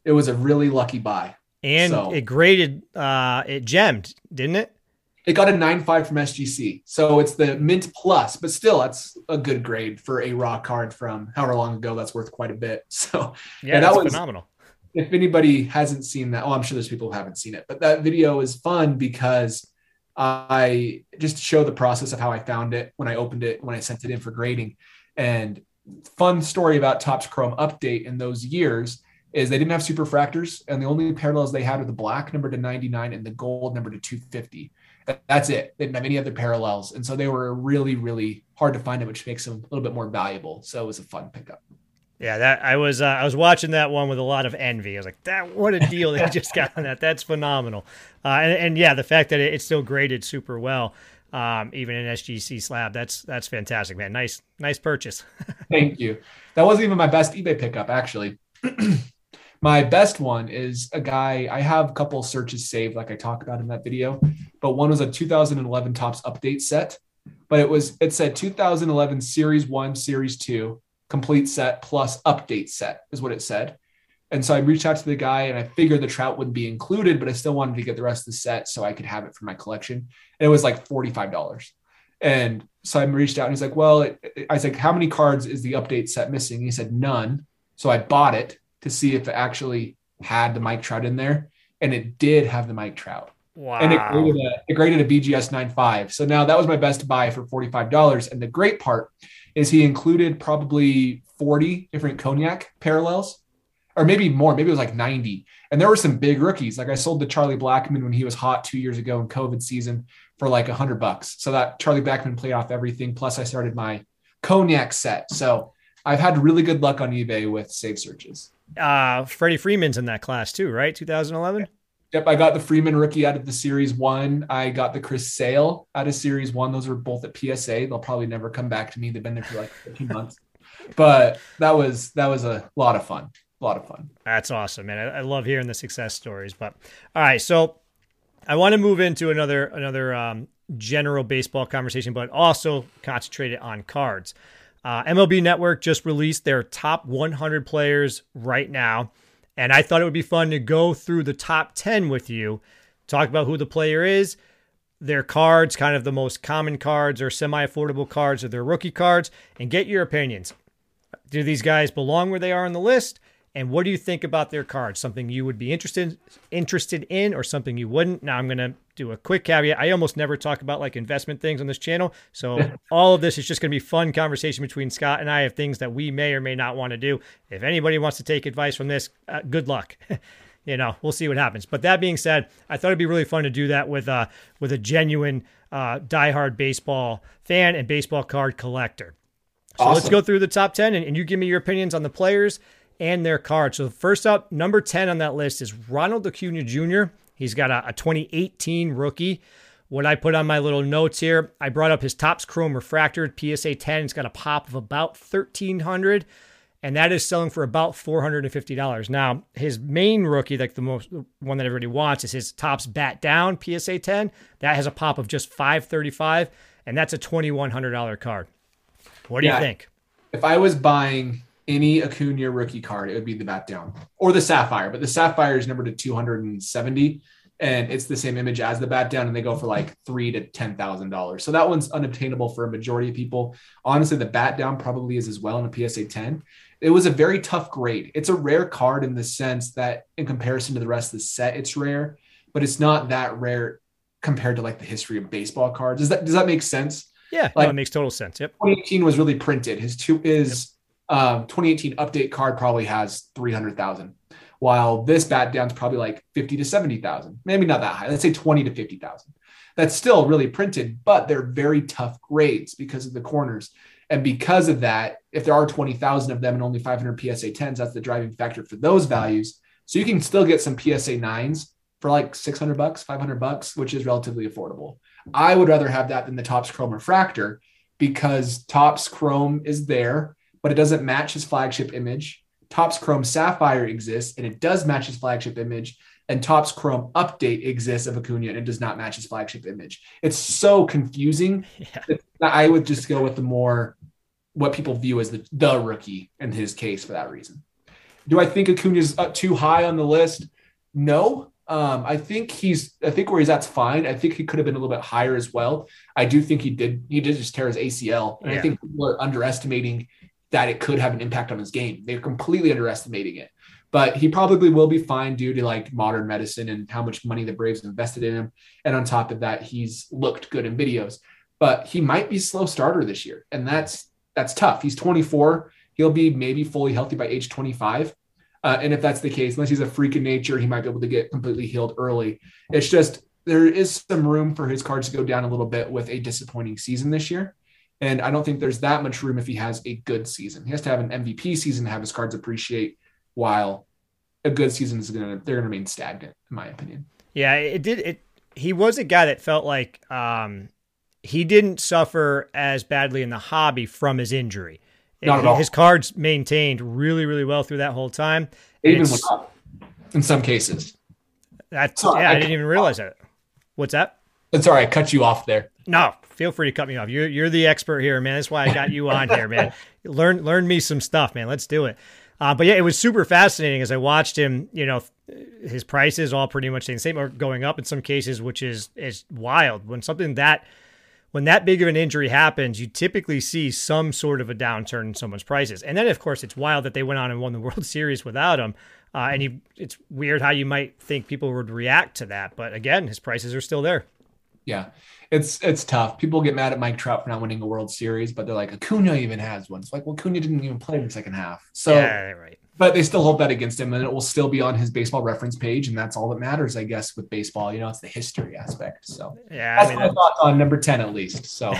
it was a really lucky buy. And so, it graded, uh, it gemmed, didn't it? It got a nine point five from S G C. So it's the mint plus, but still that's a good grade for a raw card from however long ago. That's worth quite a bit. So yeah, yeah that was phenomenal. If anybody hasn't seen that, oh, I'm sure there's people who haven't seen it, but that video is fun because I just show the process of how I found it when I opened it, when I sent it in for grading. And fun story about Topps Chrome update in those years is they didn't have superfractors, and the only parallels they had were the black number to ninety-nine and the gold number to two fifty. That's it. They didn't have any other parallels. And so they were really, really hard to find it, which makes them a little bit more valuable. So it was a fun pickup. Yeah, that I was uh, I was watching that one with a lot of envy. I was like, "That what a deal they just got on that! That's phenomenal!" Uh, and, and yeah, the fact that it, it's still graded super well um, even an S G C slab. That's that's fantastic, man. Nice, nice purchase. Thank you. That wasn't even my best eBay pickup, actually. My best one is a guy, I have a couple searches saved like I talked about in that video, but one was a two thousand eleven Topps update set, but it was, it said two thousand eleven series one, series two, complete set plus update set is what it said. And so I reached out to the guy and I figured the Trout wouldn't be included, but I still wanted to get the rest of the set so I could have it for my collection. And it was like forty-five dollars. And so I reached out and he's like, well, it, it, I was like, how many cards is the update set missing? And he said, none. So I bought it to see if it actually had the Mike Trout in there. And it did have the Mike Trout. Wow. And it graded a, it graded a B G S nine point five. So now that was my best buy for forty-five dollars. And the great part is he included probably forty different cognac parallels, or maybe more, maybe it was like ninety. And there were some big rookies. Like I sold the Charlie Blackmon when he was hot two years ago in COVID season for like a hundred bucks. So that Charlie Blackmon played off everything. Plus I started my cognac set. So I've had really good luck on eBay with save searches. Uh, Freddie Freeman's in that class too, right? two thousand eleven. Yep. I got the Freeman rookie out of the series one. I got the Chris Sale out of series one. Those are both at P S A. They'll probably never come back to me. They've been there for like fifteen months, but that was, that was a lot of fun. A lot of fun. That's awesome, man. I, I love hearing the success stories, but all right. So I want to move into another, another, um, general baseball conversation, but also concentrated on cards. Uh, M L B Network just released their top one hundred players right now, and I thought it would be fun to go through the top ten with you, talk about who the player is, their cards, kind of the most common cards or semi-affordable cards or their rookie cards, and get your opinions. Do these guys belong where they are on the list, and what do you think about their cards? Something you would be interested interested in or something you wouldn't? Now I'm going to do a quick caveat. I almost never talk about like investment things on this channel. So all of this is just going to be fun conversation between Scott and I of things that we may or may not want to do. If anybody wants to take advice from this, uh, good luck. You know, we'll see what happens. But that being said, I thought it'd be really fun to do that with, uh, with a genuine uh, diehard baseball fan and baseball card collector. So awesome. Let's go through the top ten and, and you give me your opinions on the players and their cards. So first up, number ten on that list is Ronald Acuna Junior He's got a, a twenty eighteen rookie. What I put on my little notes here, I brought up his Topps Chrome Refractor P S A ten. It's got a pop of about thirteen hundred dollars, and that is selling for about four hundred fifty dollars. Now, his main rookie, like the most one that everybody wants, is his Topps Bat Down P S A ten. That has a pop of just five hundred thirty-five dollars, and that's a twenty-one hundred dollars card. What do yeah, you think? If I was buying any Acuna rookie card, it would be the Bat Down or the Sapphire, but the Sapphire is numbered to two hundred seventy and it's the same image as the Bat Down, and they go for like three to ten thousand dollars. So that one's unobtainable for a majority of people. Honestly, the Bat Down probably is as well in a P S A ten. It was a very tough grade. It's a rare card in the sense that in comparison to the rest of the set, it's rare, but it's not that rare compared to like the history of baseball cards. Does that, does that make sense? Yeah, like, no, it makes total sense. Yep. twenty eighteen was really printed. His two is, yep. Um, twenty eighteen update card probably has three hundred thousand, while this Bat Down's probably like fifty to seventy thousand, maybe not that high. Let's say twenty to fifty thousand. That's still really printed, but they're very tough grades because of the corners. And because of that, if there are twenty thousand of them and only five hundred P S A tens, that's the driving factor for those values. So you can still get some P S A nines for like six hundred bucks, five hundred bucks, which is relatively affordable. I would rather have that than the Topps Chrome Refractor because Topps Chrome is there, but it doesn't match his flagship image. Topps Chrome Sapphire exists, and it does match his flagship image. And Topps Chrome Update exists of Acuna, and it does not match his flagship image. It's so confusing. Yeah. That I would just go with the more, what people view as the, the rookie in his case for that reason. Do I think Acuna's up too high on the list? No. Um, I think he's, I think where he's at's fine. I think he could have been a little bit higher as well. I do think he did, he did just tear his A C L. And yeah. I think people are underestimating that it could have an impact on his game. They're completely underestimating it, but he probably will be fine due to like modern medicine and how much money the Braves invested in him. And on top of that, he's looked good in videos, but he might be a slow starter this year. And that's, that's tough. He's twenty-four. He'll be maybe fully healthy by age twenty-five. Uh, and if that's the case, unless he's a freak of nature, he might be able to get completely healed early. It's just, there is some room for his cards to go down a little bit with a disappointing season this year. And I don't think there's that much room if he has a good season. He has to have an M V P season to have his cards appreciate, while a good season is going to, they're going to remain stagnant, in my opinion. Yeah, it did. It, he was a guy that felt like um, he didn't suffer as badly in the hobby from his injury. Not at all. His cards maintained really, really well through that whole time. They even went up in some cases. That's, yeah, I didn't even realize that. What's that? That's all right. I cut you off there. No, feel free to cut me off. You're, you're the expert here, man. That's why I got you on here, man. Learn, learn me some stuff, man. Let's do it. Uh, but yeah, it was super fascinating as I watched him, you know, his prices all pretty much the same or going up in some cases, which is, is wild. When something that, when that big of an injury happens, you typically see some sort of a downturn in someone's prices. And then of course it's wild that they went on and won the World Series without him. Uh, and he, it's weird how you might think people would react to that, but again, his prices are still there. Yeah, it's it's tough. People get mad at Mike Trout for not winning a World Series, but they're like, Acuna even has one. It's like, well, Acuna didn't even play in the second half. So, yeah, right. But they still hold that against him, and it will still be on his baseball reference page, and that's all that matters, I guess, with baseball. You know, it's the history aspect. So yeah, that's I mean, my thoughts on number ten at least. So all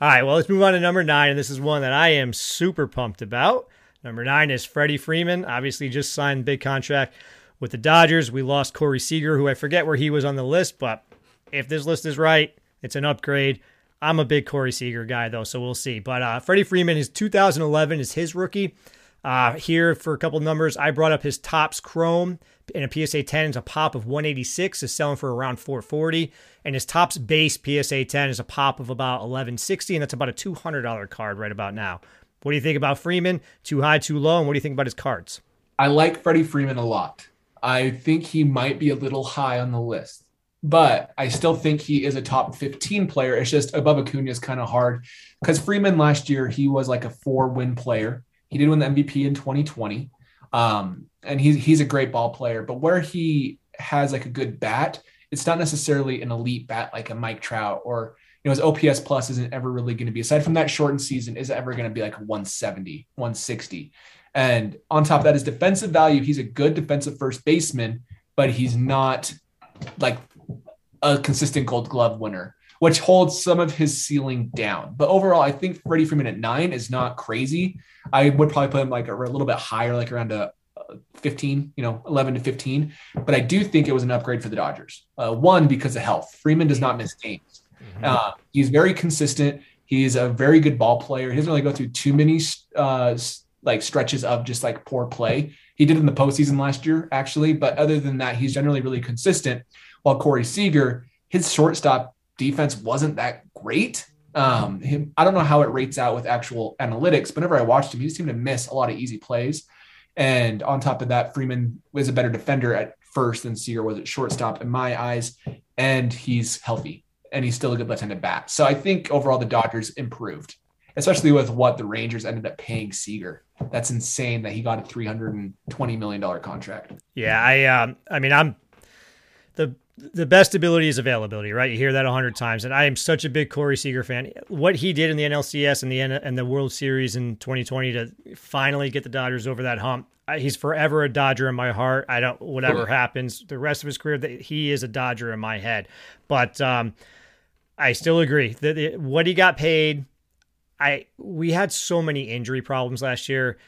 right, well, let's move on to number nine, and this is one that I am super pumped about. Number nine is Freddie Freeman, obviously just signed big contract with the Dodgers. We lost Corey Seager, who I forget where he was on the list, but if this list is right, it's an upgrade. I'm a big Corey Seager guy, though, so we'll see. But uh, Freddie Freeman, his two thousand eleven is his rookie. Uh, here for a couple numbers, I brought up his Topps Chrome in a P S A ten is a pop of one eighty-six, is selling for around four forty, and his Topps base P S A ten is a pop of about eleven sixty, and that's about a two hundred dollars card right about now. What do you think about Freeman? Too high, too low, and what do you think about his cards? I like Freddie Freeman a lot. I think he might be a little high on the list, but I still think he is a top fifteen player. It's just above Acuna is kind of hard because Freeman last year, he was like a four win player. He did win the M V P in twenty twenty. Um, and he's, he's a great ball player, but where he has like a good bat, it's not necessarily an elite bat, like a Mike Trout or, you know, his O P S plus isn't ever really going to be, aside from that shortened season, is ever going to be like one seventy, one sixty. And on top of that, his defensive value, he's a good defensive first baseman, but he's not like a consistent Gold Glove winner, which holds some of his ceiling down. But overall, I think Freddie Freeman at nine is not crazy. I would probably put him like a, a little bit higher, like around a fifteen, you know, eleven to fifteen. But I do think it was an upgrade for the Dodgers. Uh, one, because of health. Freeman does not miss games. Mm-hmm. Uh, he's very consistent. He's a very good ball player. He doesn't really go through too many uh, like stretches of just like poor play. He did in the postseason last year, actually. But other than that, he's generally really consistent. While Corey Seager, his shortstop defense wasn't that great. Um, him, I don't know how it rates out with actual analytics, but whenever I watched him, he seemed to miss a lot of easy plays. And on top of that, Freeman was a better defender at first than Seager was at shortstop in my eyes. And he's healthy, and he's still a good left-handed bat. So I think overall the Dodgers improved, especially with what the Rangers ended up paying Seager. That's insane that he got a three hundred twenty million dollars contract. Yeah, I um, I mean, I'm the the best ability is availability, right? You hear that a hundred times, and I am such a big Corey Seager fan. What he did in the N L C S and the and the World Series in twenty twenty to finally get the Dodgers over that hump, he's forever a Dodger in my heart. I don't whatever yeah. happens the rest of his career, he is a Dodger in my head. But um, I still agree that what he got paid. I we had so many injury problems last year.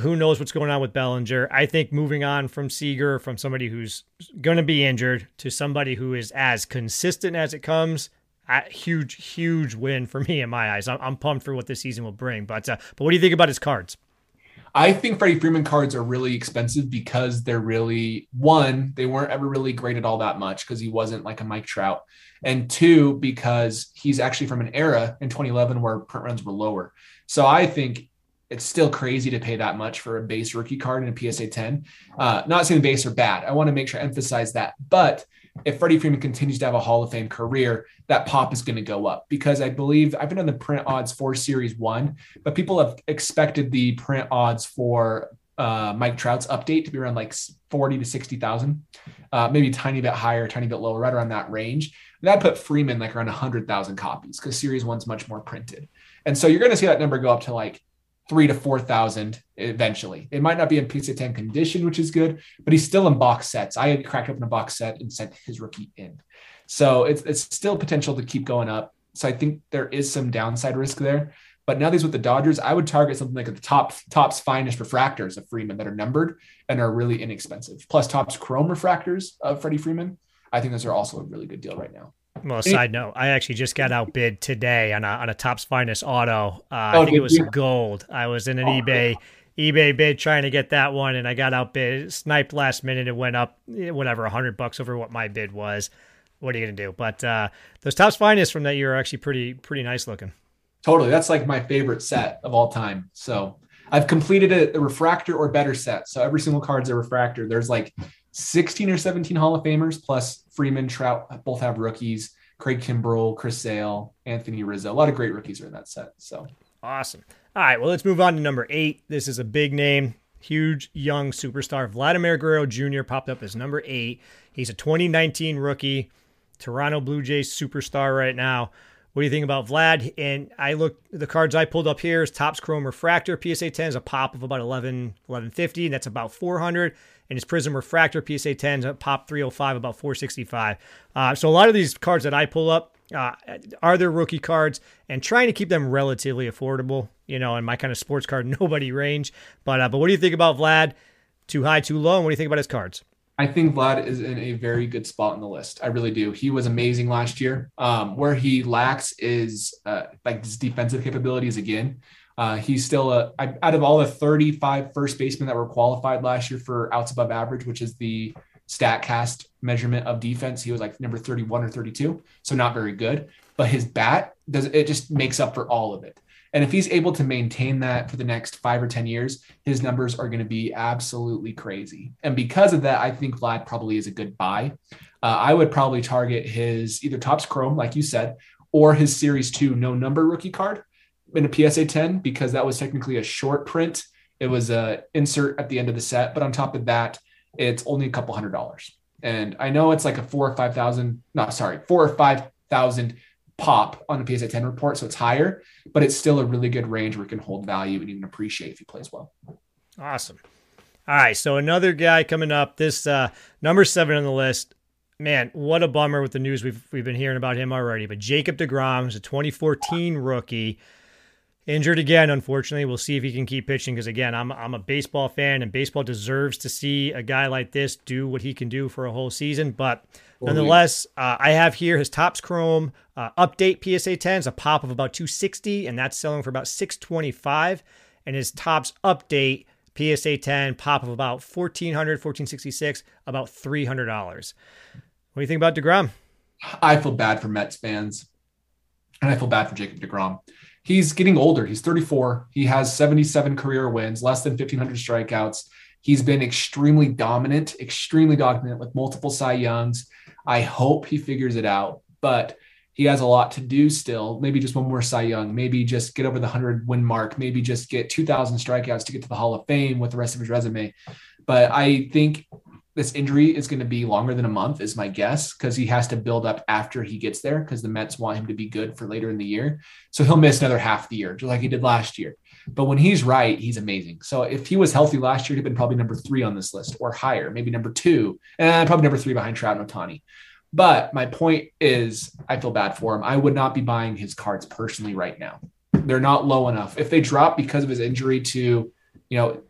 Who knows what's going on with Bellinger? I think moving on from Seager, from somebody who's going to be injured to somebody who is as consistent as it comes, a huge, huge win for me in my eyes. I'm, I'm pumped for what this season will bring. But uh, but what do you think about his cards? I think Freddie Freeman cards are really expensive because they're really, one, they weren't ever really graded all that much because he wasn't like a Mike Trout. And two, because he's actually from an era in twenty eleven where print runs were lower. So I think it's still crazy to pay that much for a base rookie card and a P S A ten. Uh, not saying the base are bad. I want to make sure I emphasize that. But if Freddie Freeman continues to have a Hall of Fame career, that pop is going to go up because I believe I've been on the print odds for series one, but people have expected the print odds for uh, Mike Trout's update to be around like forty to sixty thousand, uh, maybe a tiny bit higher, tiny bit lower, right around that range. And that put Freeman like around a hundred thousand copies because series one's much more printed. And so you're going to see that number go up to like three to four thousand eventually. It might not be in P S A ten condition, which is good, but he's still in box sets. I had cracked open a box set and sent his rookie in. So it's it's still potential to keep going up. So I think there is some downside risk there, but now these with the Dodgers, I would target something like the top Topps Finest refractors of Freeman that are numbered and are really inexpensive. Plus Topps Chrome refractors of Freddie Freeman. I think those are also a really good deal right now. Well, side note, I actually just got outbid today on a, on a Topps Finest auto. Uh, oh, I think it was you? Gold. I was in an oh, eBay yeah. eBay bid trying to get that one, and I got outbid, sniped last minute. It went up, whatever, a hundred bucks over what my bid was. What are you going to do? But uh, those Topps Finest from that year are actually pretty, pretty nice looking. Totally. That's like my favorite set of all time. So I've completed a, a refractor or better set. So every single card's a refractor. There's like sixteen or seventeen Hall of Famers, plus Freeman, Trout, both have rookies. Craig Kimbrell, Chris Sale, Anthony Rizzo. A lot of great rookies are in that set. So awesome. All right, well, let's move on to number eight. This is a big name, huge young superstar. Vladimir Guerrero Junior popped up as number eight. He's a twenty nineteen rookie, Toronto Blue Jays superstar right now. What do you think about Vlad? And I looked, the cards I pulled up here is Topps Chrome Refractor. P S A ten is a pop of about eleven, eleven fifty, and that's about four hundred. And his Prism Refractor P S A ten is a pop three oh five, about four sixty-five. Uh, so a lot of these cards that I pull up uh, are their rookie cards, and trying to keep them relatively affordable, you know, in my kind of sports card nobody range. But uh, but what do you think about Vlad? Too high, too low? And what do you think about his cards? I think Vlad is in a very good spot in the list. I really do. He was amazing last year. Um, where he lacks is uh, like his defensive capabilities again. Uh, he's still a, out of all the thirty-five first basemen that were qualified last year for outs above average, which is the StatCast measurement of defense, he was like number thirty-one or thirty-two. So not very good, but his bat does, it just makes up for all of it. And if he's able to maintain that for the next five or ten years, his numbers are going to be absolutely crazy. And because of that, I think Vlad probably is a good buy. Uh, I would probably target his either Topps Chrome, like you said, or his Series two no number rookie card in a P S A ten, because that was technically a short print. It was an insert at the end of the set. But on top of that, it's only a couple hundred dollars. And I know it's like a four or five thousand, not sorry, four or five thousand pop on the P S A ten report, so it's higher, but it's still a really good range where it can hold value and even appreciate if he plays well. Awesome. All right, so another guy coming up, this uh number seven on the list. Man, what a bummer with the news we've we've been hearing about him already. But Jacob deGrom is a twenty fourteen rookie, injured again, unfortunately. We'll see if he can keep pitching, because again, I'm I'm a baseball fan, and baseball deserves to see a guy like this do what he can do for a whole season. But nonetheless, uh, I have here his Topps Chrome uh, update P S A ten is a pop of about two sixty, and that's selling for about six twenty-five. And his Topps update P S A ten pop of about fourteen hundred, fourteen sixty-six, about three hundred dollars. What do you think about DeGrom? I feel bad for Mets fans, and I feel bad for Jacob deGrom. He's getting older. He's thirty-four. He has seventy-seven career wins, less than fifteen hundred strikeouts. He's been extremely dominant, extremely dominant with multiple Cy Youngs. I hope he figures it out, but he has a lot to do still. Maybe just one more Cy Young, maybe just get over the one hundred win mark, maybe just get two thousand strikeouts to get to the Hall of Fame with the rest of his resume. But I think this injury is going to be longer than a month is my guess, because he has to build up after he gets there, because the Mets want him to be good for later in the year. So he'll miss another half the year, just like he did last year. But when he's right, he's amazing. So if he was healthy last year, he'd have been probably number three on this list or higher, maybe number two, and probably number three behind Trout and Ohtani. But my point is, I feel bad for him. I would not be buying his cards personally right now. They're not low enough. If they drop because of his injury to, you know,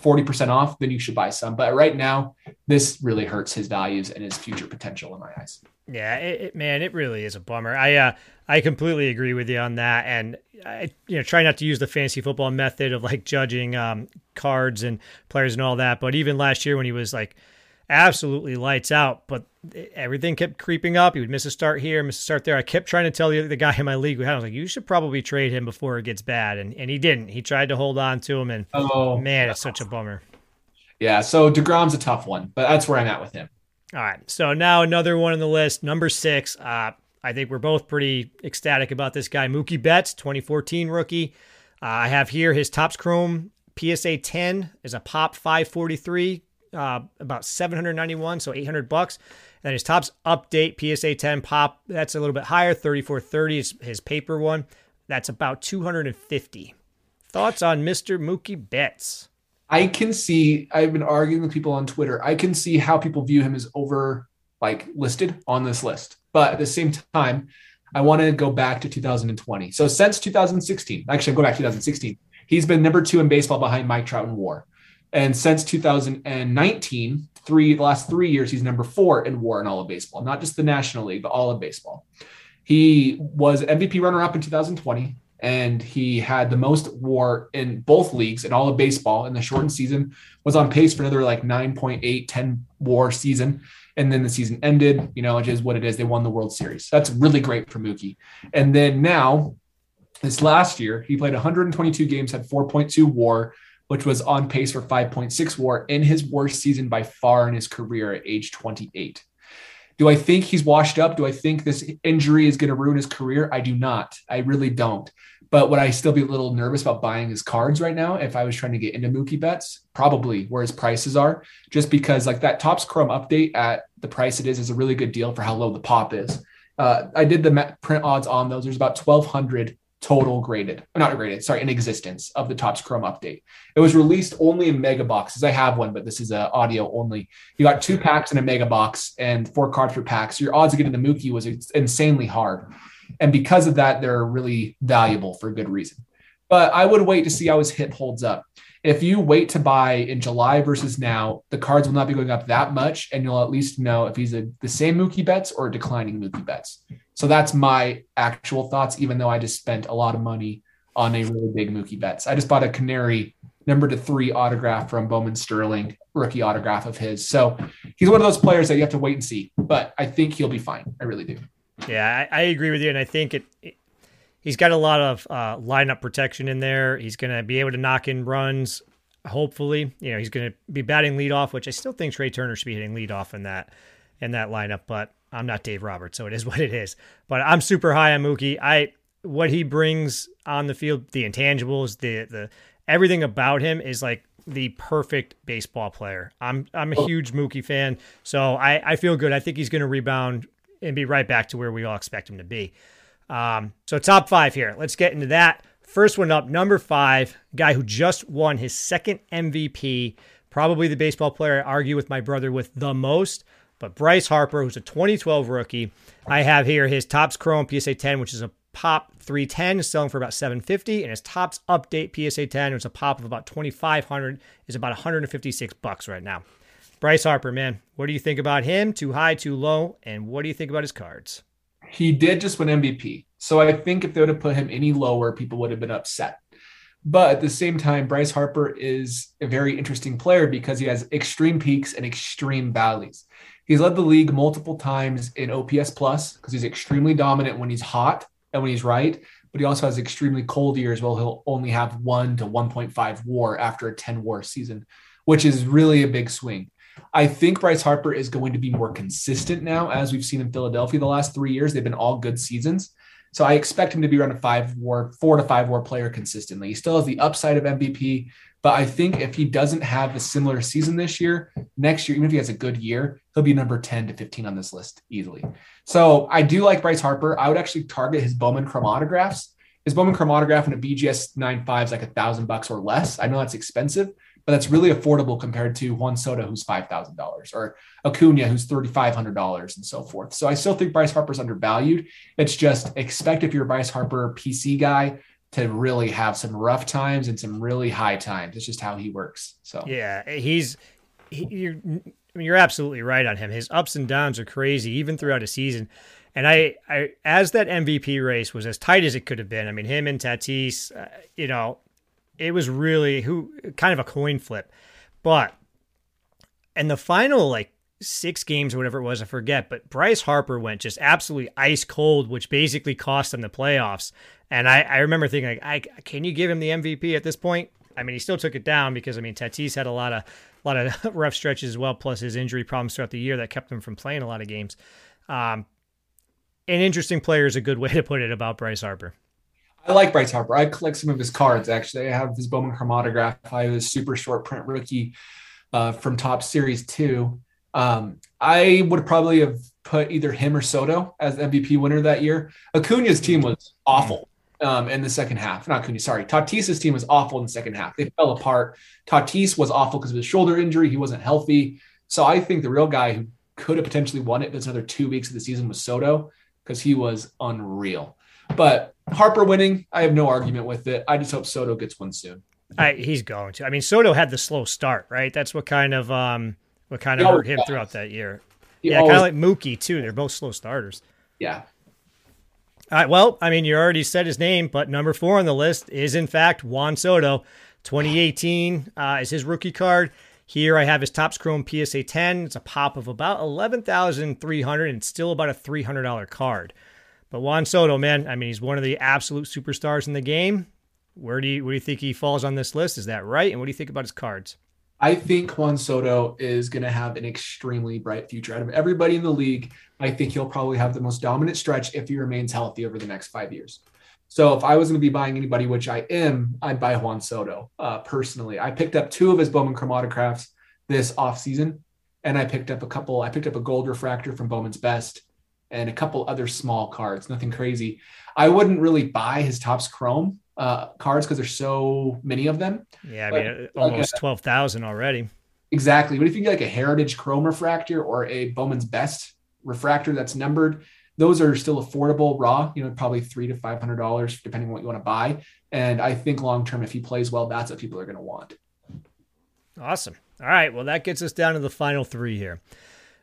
forty percent off, then you should buy some. But right now, this really hurts his values and his future potential in my eyes. Yeah, it, it, man, it really is a bummer. I uh, I completely agree with you on that. And I, you know, try not to use the fantasy football method of like judging um, cards and players and all that. But even last year when he was like absolutely lights out, but everything kept creeping up. He would miss a start here, miss a start there. I kept trying to tell the, the guy in my league, I was like, you should probably trade him before it gets bad. And and he didn't. He tried to hold on to him, and oh man, it's such a bummer. Yeah, so DeGrom's a tough one, but that's where I'm at with him. All right, so now another one on the list, number six. Uh, I think we're both pretty ecstatic about this guy, Mookie Betts, twenty fourteen rookie. Uh, I have here his Topps Chrome P S A ten is a pop five forty-three. Uh, about seven hundred ninety-one, so eight hundred bucks. And then his Topps update P S A ten pop, that's a little bit higher, thirty-four thirty is his paper one. That's about two hundred fifty. Thoughts on Mister Mookie Betts? I can see, I've been arguing with people on Twitter, I can see how people view him as over, like, listed on this list. But at the same time, I want to go back to two thousand twenty. So since two thousand sixteen, actually, go back to two thousand sixteen, he's been number two in baseball behind Mike Trout in W A R. And since two thousand nineteen, three the last three years, he's number four in W A R in all of baseball, not just the National League, but all of baseball. He was M V P runner-up in two thousand twenty, and he had the most W A R in both leagues in all of baseball in the shortened season, was on pace for another like nine point eight, ten W A R season. And then the season ended, you know, it is what it is. They won the World Series. That's really great for Mookie. And then now, this last year, he played one hundred twenty-two games, had four point two W A R, which was on pace for five point six W A R in his worst season by far in his career at age twenty-eight. Do I think he's washed up? Do I think this injury is going to ruin his career? I do not. I really don't. But would I still be a little nervous about buying his cards right now if I was trying to get into Mookie Betts? Probably, where his prices are, just because like that Topps Chrome update at the price it is is a really good deal for how low the pop is. Uh, I did the print odds on those. There's about twelve hundred total graded, not graded, sorry, in existence of the Topps Chrome update. It was released only in mega boxes. I have one, but this is a audio only. You got two packs in a mega box and four cards per pack. So your odds of getting the Mookie was insanely hard. And because of that, they're really valuable for good reason. But I would wait to see how his hit holds up. If you wait to buy in July versus now, the cards will not be going up that much, and you'll at least know if he's a, the same Mookie Betts or a declining Mookie Betts. So that's my actual thoughts, even though I just spent a lot of money on a really big Mookie Betts. I just bought a Canary number to three autograph from Bowman Sterling, rookie autograph of his. So he's one of those players that you have to wait and see, but I think he'll be fine. I really do. Yeah, I, I agree with you, and I think it, it he's got a lot of uh, lineup protection in there. He's going to be able to knock in runs, hopefully. You know, he's going to be batting leadoff, which I still think Trey Turner should be hitting leadoff in that in that lineup. But I'm not Dave Roberts, so it is what it is. But I'm super high on Mookie. I what he brings on the field, the intangibles, the the everything about him is like the perfect baseball player. I'm I'm a huge Mookie fan, so I, I feel good. I think he's going to rebound and be right back to where we all expect him to be. Um, so top five here. Let's get into that. First one up, number five, guy who just won his second M V P, probably the baseball player I argue with my brother with the most, but Bryce Harper, who's a twenty twelve rookie. I have here his Topps Chrome P S A ten, which is a pop three ten, is selling for about seven fifty, and his Topps Update P S A ten, which is a pop of about twenty-five hundred, is about one hundred fifty-six bucks right now. Bryce Harper, man, what do you think about him? Too high, too low? And what do you think about his cards? He did just win M V P. So I think if they would have put him any lower, people would have been upset. But at the same time, Bryce Harper is a very interesting player because he has extreme peaks and extreme valleys. He's led the league multiple times in O P S plus because he's extremely dominant when he's hot and when he's right. But he also has extremely cold years where he'll only have one to one point five W A R after a ten W A R season, which is really a big swing. I think Bryce Harper is going to be more consistent now, as we've seen in Philadelphia the last three years. They've been all good seasons. So I expect him to be around a five W A R, four to five W A R player consistently. He still has the upside of M V P, but I think if he doesn't have a similar season this year, next year, even if he has a good year, he'll be number ten to fifteen on this list easily. So I do like Bryce Harper. I would actually target his Bowman Chrome autographs. His Bowman Chrome autograph in a B G S nine point five is like a thousand bucks or less. I know that's expensive, but that's really affordable compared to Juan Soto, who's five thousand dollars, or Acuna, who's three thousand five hundred dollars, and so forth. So I still think Bryce Harper's undervalued. It's just expect if you're a Bryce Harper P C guy to really have some rough times and some really high times. It's just how he works. So yeah, he's he, you're I mean, you're absolutely right on him. His ups and downs are crazy, even throughout a season. And I, I as that M V P race was as tight as it could have been. I mean, him and Tatis, uh, you know. It was really who kind of a coin flip, but in the final like six games or whatever it was, I forget, but Bryce Harper went just absolutely ice cold, which basically cost him the playoffs. And I, I remember thinking like, I, can you give him the M V P at this point? I mean, he still took it down because I mean, Tatis had a lot of, a lot of rough stretches as well. Plus his injury problems throughout the year that kept him from playing a lot of games. Um, an interesting player is a good way to put it about Bryce Harper. I like Bryce Harper. I collect some of his cards, actually. I have his Bowman Chrome autograph. I have his super short print rookie uh, from Topps Series two. Um, I would probably have put either him or Soto as M V P winner that year. Acuna's team was awful um, in the second half. Not Acuna, sorry. Tatis's team was awful in the second half. They fell apart. Tatis was awful because of his shoulder injury. He wasn't healthy. So I think the real guy who could have potentially won it this another two weeks of the season was Soto because he was unreal. But Harper winning, I have no argument with it. I just hope Soto gets one soon. I, he's going to. I mean, Soto had the slow start, right? That's what kind of um, what kind of hurt him does. Throughout that year. He yeah, kind of like Mookie, too. They're both slow starters. Yeah. All right, well, I mean, you already said his name, but number four on the list is, in fact, Juan Soto. twenty eighteen uh, is his rookie card. Here I have his Topps Chrome P S A ten. It's a pop of about eleven thousand three hundred dollars, and it's still about a three hundred dollars card. But Juan Soto, man, I mean, he's one of the absolute superstars in the game. Where do you, where do you think he falls on this list? Is that right? And what do you think about his cards? I think Juan Soto is going to have an extremely bright future. Out of everybody in the league, I think he'll probably have the most dominant stretch if he remains healthy over the next five years. So if I was going to be buying anybody, which I am, I'd buy Juan Soto uh, personally. I picked up two of his Bowman Chrome autographs this offseason, and I picked up a couple. I picked up a gold refractor from Bowman's Best and a couple other small cards, nothing crazy. I wouldn't really buy his Topps Chrome uh cards because there's so many of them. Yeah, I but, mean almost okay. twelve thousand already. Exactly. But if you get like a Heritage Chrome refractor or a Bowman's Best refractor that's numbered, those are still affordable raw, you know, probably three to five hundred dollars depending on what you want to buy. And I think long term, if he plays well, that's what people are going to want. Awesome. All right. Well, that gets us down to the final three here.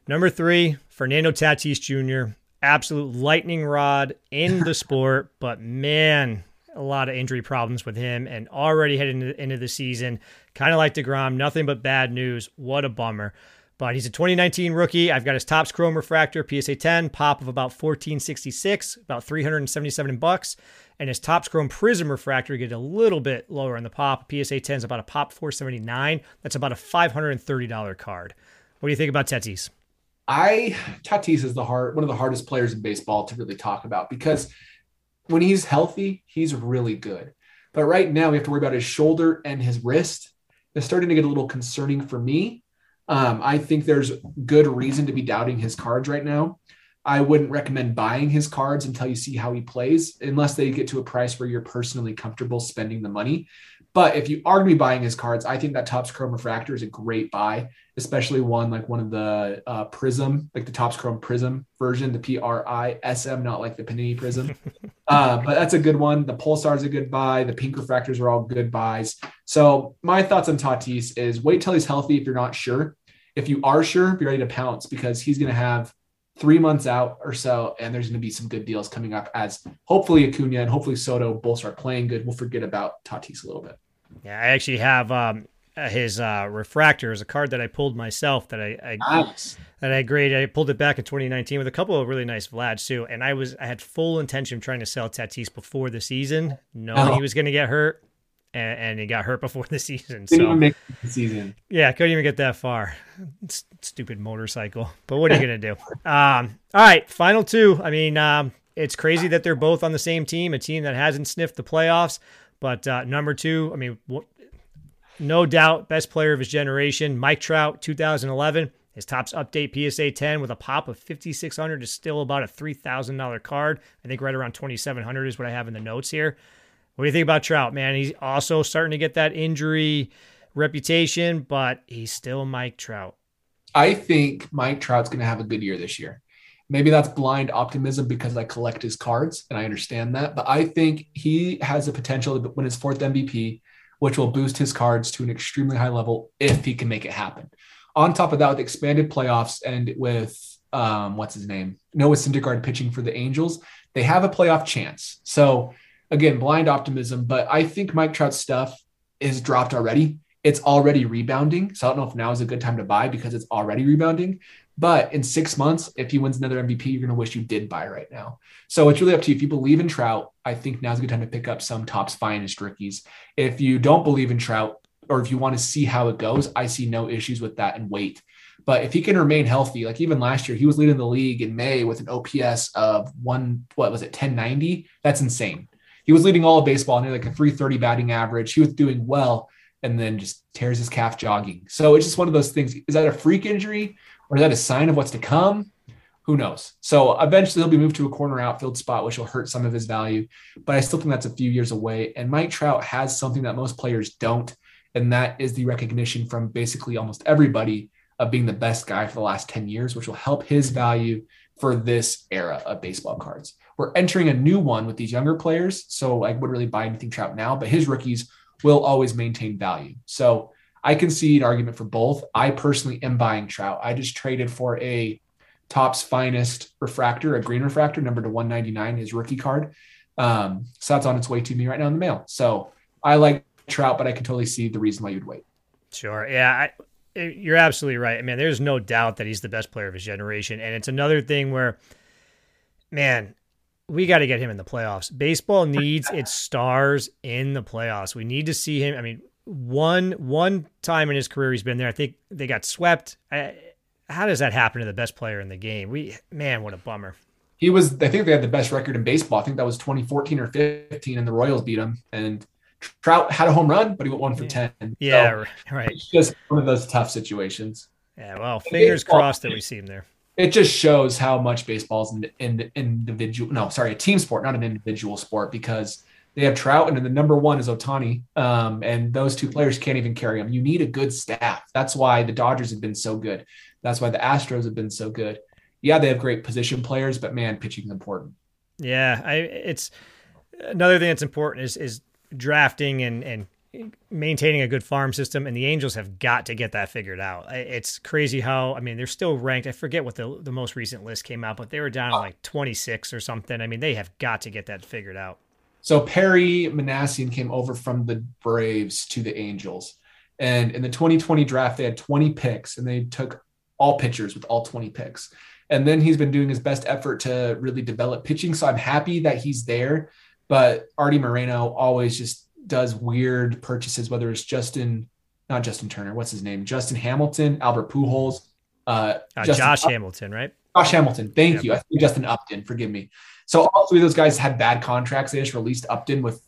Number three, Fernando Tatis Junior Absolute lightning rod in the sport, but man, a lot of injury problems with him and already heading into the end of the season. Kind of like deGrom, nothing but bad news. What a bummer. But he's a twenty nineteen rookie. I've got his Topps Chrome refractor, P S A ten, pop of about fourteen sixty-six, about three hundred seventy-seven bucks. And his Topps Chrome Prism refractor, get a little bit lower on the pop. P S A ten is about a pop four seventy-nine. That's about a five hundred thirty dollars card. What do you think about Tatis? I, Tatis is the hard, one of the hardest players in baseball to really talk about because when he's healthy, he's really good. But right now we have to worry about his shoulder and his wrist. It's starting to get a little concerning for me. Um, I think there's good reason to be doubting his cards right now. I wouldn't recommend buying his cards until you see how he plays, unless they get to a price where you're personally comfortable spending the money. But if you are going to be buying his cards, I think that Topps Chrome refractor is a great buy, especially one like one of the uh, Prism, like the Topps Chrome Prism version, the P R I S M, not like the Panini Prism. uh, but that's a good one. The Pulsar is a good buy. The pink refractors are all good buys. So my thoughts on Tatis is wait till he's healthy if you're not sure. If you are sure, be ready to pounce because he's going to have three months out or so, and there's going to be some good deals coming up as hopefully Acuna and hopefully Soto both start playing good. We'll forget about Tatis a little bit. Yeah, I actually have um, his uh, refractor is a card that I pulled myself that I, I nice. that I graded. I pulled it back in twenty nineteen with a couple of really nice Vlads too, and I was I had full intention of trying to sell Tatis before the season, knowing oh. he was going to get hurt, and, and he got hurt before the season. Didn't so. even make the season. Yeah, couldn't even get that far. It's stupid motorcycle. But what are you going to do? Um, all right, final two. I mean, um, it's crazy that they're both on the same team, a team that hasn't sniffed the playoffs. But uh, number two, I mean, w- no doubt, best player of his generation, Mike Trout, two thousand eleven. His Topps update P S A ten with a pop of fifty-six hundred is still about a three thousand dollars card. I think right around twenty-seven hundred is what I have in the notes here. What do you think about Trout, man? He's also starting to get that injury reputation, but he's still Mike Trout. I think Mike Trout's going to have a good year this year. Maybe that's blind optimism because I collect his cards and I understand that, but I think he has the potential to win his fourth M V P, which will boost his cards to an extremely high level if he can make it happen. On top of that, with expanded playoffs and with, um, what's his name? Noah Syndergaard pitching for the Angels, they have a playoff chance. So again, blind optimism, but I think Mike Trout's stuff is dropped already. It's already rebounding. So I don't know if now is a good time to buy because it's already rebounding. But in six months, if he wins another M V P, you're going to wish you did buy right now. So it's really up to you. If you believe in Trout, I think now's a good time to pick up some Topps Finest rookies. If you don't believe in Trout, or if you want to see how it goes, I see no issues with that and wait. But if he can remain healthy, like even last year, he was leading the league in May with an O P S of one, what was it, ten ninety? That's insane. He was leading all of baseball and like a three thirty batting average. He was doing well and then just tears his calf jogging. So it's just one of those things. Is that a freak injury? Or is that a sign of what's to come? Who knows? So eventually he'll be moved to a corner outfield spot, which will hurt some of his value. But I still think that's a few years away. And Mike Trout has something that most players don't. And that is the recognition from basically almost everybody of being the best guy for the last ten years, which will help his value for this era of baseball cards. We're entering a new one with these younger players. So I wouldn't really buy anything Trout now, but his rookies will always maintain value. So I can see an argument for both. I personally am buying Trout. I just traded for a Topps Finest refractor, a green refractor, numbered to one ninety-nine, his rookie card. Um, so that's on its way to me right now in the mail. So I like Trout, but I can totally see the reason why you'd wait. Sure. Yeah, I, you're absolutely right. Man, there's no doubt that he's the best player of his generation. And it's another thing where, man, we got to get him in the playoffs. Baseball needs its stars in the playoffs. We need to see him. I mean, one one time in his career he's been there. I think they got swept. I, how does that happen to the best player in the game? We man, what a bummer. He was. I think they had the best record in baseball. I think that was twenty fourteen or fifteen, and the Royals beat him. And Trout had a home run, but he went one for ten. Yeah, so right. It's just one of those tough situations. Yeah, well, fingers baseball, crossed that we see him there. It just shows how much baseball is an in, in, individual. No, sorry, a team sport, not an individual sport, because they have Trout, and then the number one is Ohtani, um, and those two players can't even carry him. You need a good staff. That's why the Dodgers have been so good. That's why the Astros have been so good. Yeah, they have great position players, but man, pitching is important. Yeah, I, it's another thing that's important is is drafting and and maintaining a good farm system, and the Angels have got to get that figured out. It's crazy how, I mean, they're still ranked. I forget what the the most recent list came out, but they were down to like twenty-six or something. I mean, they have got to get that figured out. So Perry Manassian came over from the Braves to the Angels, and in the twenty twenty draft, they had twenty picks, and they took all pitchers with all twenty picks. And then he's been doing his best effort to really develop pitching. So I'm happy that he's there, but Artie Moreno always just does weird purchases, whether it's Justin, not Justin Turner, what's his name? Justin Hamilton, Albert Pujols, uh, uh Josh Upton. Hamilton, right? Josh Hamilton. Thank yeah. you. I think Justin Upton, forgive me. So all three of those guys had bad contracts. They just released Upton with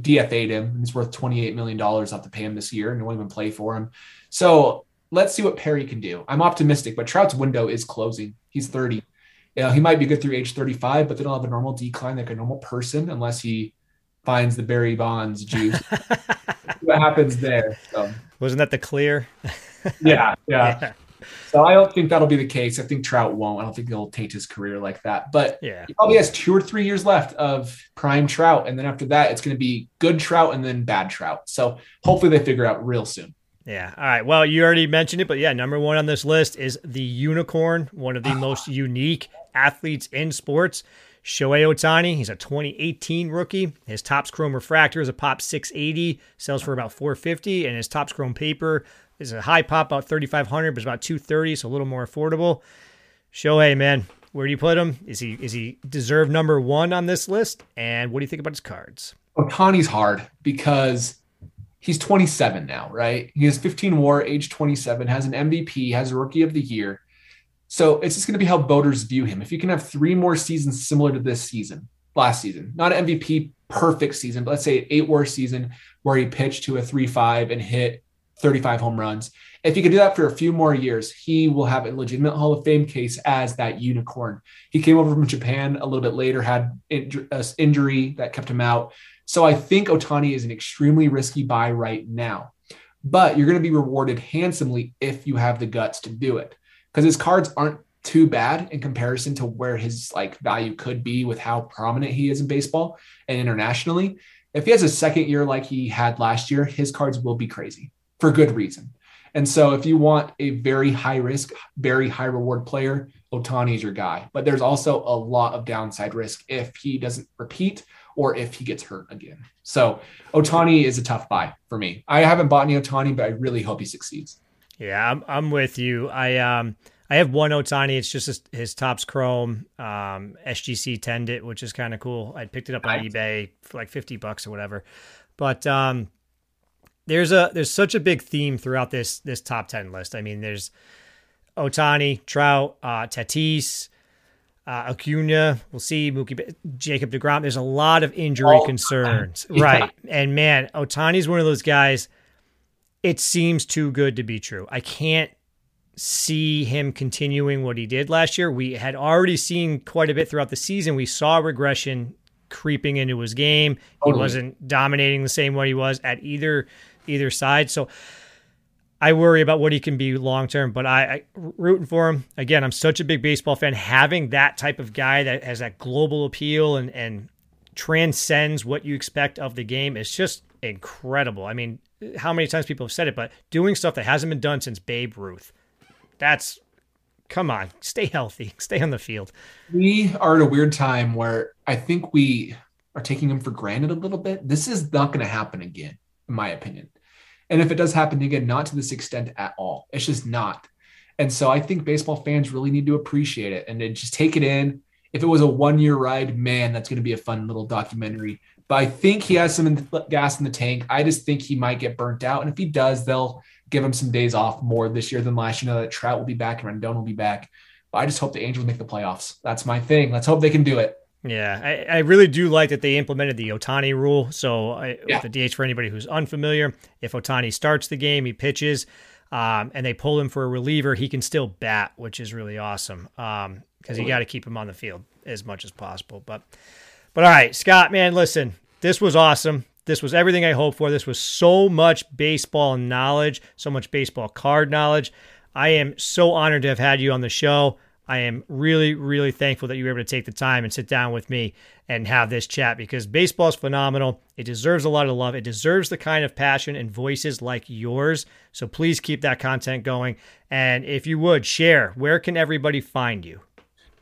D F A'd him, and it's worth twenty-eight million dollars. I'll have to pay him this year and won't even play for him. So let's see what Perry can do. I'm optimistic, but Trout's window is closing. He's thirty. You know, he might be good through age thirty-five, but then he'll have a normal decline like a normal person unless he finds the Barry Bonds juice. What happens there? So. Wasn't that the clear? yeah, yeah, yeah. So I don't think that'll be the case. I think Trout won't. I don't think he'll taint his career like that. But yeah. He probably has two or three years left of prime Trout. And then after that, it's going to be good Trout and then bad Trout. So hopefully they figure out real soon. Yeah. All right. Well, you already mentioned it, but yeah, number one on this list is the unicorn, one of the most unique athletes in sports, Shohei Ohtani. He's a twenty eighteen rookie. His Topps Chrome refractor is a pop six eighty, sells for about four fifty, and his Topps Chrome paper is a high pop, about thirty-five hundred, but it's about two thirty, so a little more affordable. Shohei, man, where do you put him? Is he is he deserved number one on this list? And what do you think about his cards? Ohtani's hard because he's twenty-seven now, right? He has fifteen W A R, age twenty-seven, has an M V P, has a Rookie of the Year. So it's just going to be how voters view him. If you can have three more seasons similar to this season, last season, not an M V P perfect season, but let's say an eight W A R season where he pitched to a three five and hit thirty-five home runs. If you can do that for a few more years, he will have a legitimate Hall of Fame case as that unicorn. He came over from Japan a little bit later, had an injury that kept him out. So I think Ohtani is an extremely risky buy right now, but you're going to be rewarded handsomely if you have the guts to do it, because his cards aren't too bad in comparison to where his like value could be with how prominent he is in baseball and internationally. If he has a second year like he had last year, his cards will be crazy for good reason. And so if you want a very high risk, very high reward player, Ohtani is your guy. But there's also a lot of downside risk if he doesn't repeat or if he gets hurt again. So Ohtani is a tough buy for me. I haven't bought any Ohtani, but I really hope he succeeds. Yeah, I'm I'm with you. I um I have one Ohtani. It's just his, his Topps Chrome um, S G C tended, which is kind of cool. I picked it up on I, eBay for like fifty bucks or whatever. But um, there's a there's such a big theme throughout this this top ten list. I mean, there's Ohtani, Trout, uh, Tatis. Uh, Acuna, we'll see, Mookie, Jacob deGrom. There's a lot of injury oh, concerns. Yeah. Right. And man, Ohtani's one of those guys. It seems too good to be true. I can't see him continuing what he did last year. We had already seen quite a bit throughout the season. We saw regression creeping into his game. Totally. He wasn't dominating the same way he was at either, either side. So I worry about what he can be long-term, but I, I rooting for him. Again, I'm such a big baseball fan. Having that type of guy that has that global appeal and, and transcends what you expect of the game is just incredible. I mean, how many times people have said it, but doing stuff that hasn't been done since Babe Ruth. That's, come on, stay healthy, stay on the field. We are at a weird time where I think we are taking him for granted a little bit. This is not going to happen again, in my opinion. And if it does happen again, not to this extent at all. It's just not. And so I think baseball fans really need to appreciate it and then just take it in. If it was a one-year ride, man, that's going to be a fun little documentary. But I think he has some gas in the tank. I just think he might get burnt out. And if he does, they'll give him some days off more this year than last year. You know that Trout will be back and Rendon will be back. But I just hope the Angels make the playoffs. That's my thing. Let's hope they can do it. Yeah, I, I really do like that they implemented the Ohtani rule. So I, yeah. with the D H, for anybody who's unfamiliar, if Ohtani starts the game, he pitches, um, and they pull him for a reliever, he can still bat, which is really awesome because um, you got to keep him on the field as much as possible. But, but all right, Scott, man, listen, this was awesome. This was everything I hoped for. This was so much baseball knowledge, so much baseball card knowledge. I am so honored to have had you on the show. I am really, really thankful that you were able to take the time and sit down with me and have this chat because baseball is phenomenal. It deserves a lot of love. It deserves the kind of passion and voices like yours. So please keep that content going. And if you would, share, where can everybody find you?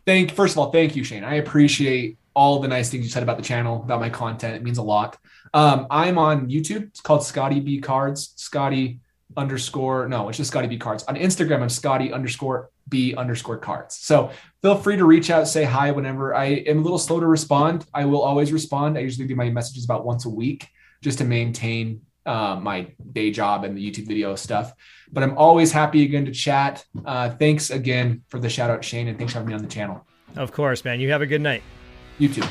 Thank, first of all, thank you, Shane. I appreciate all the nice things you said about the channel, about my content. It means a lot. Um, I'm on YouTube. It's called Scottie B. Cards. Scottie underscore, no, it's just Scottie B. Cards. On Instagram, I'm Scottie underscore B underscore cards. So feel free to reach out, say hi whenever. I am a little slow to respond. I will always respond. I usually do my messages about once a week just to maintain uh, my day job and the YouTube video stuff. But I'm always happy again to chat. Uh, thanks again for the shout out, Shane, and thanks for having me on the channel. Of course, man. You have a good night. You too.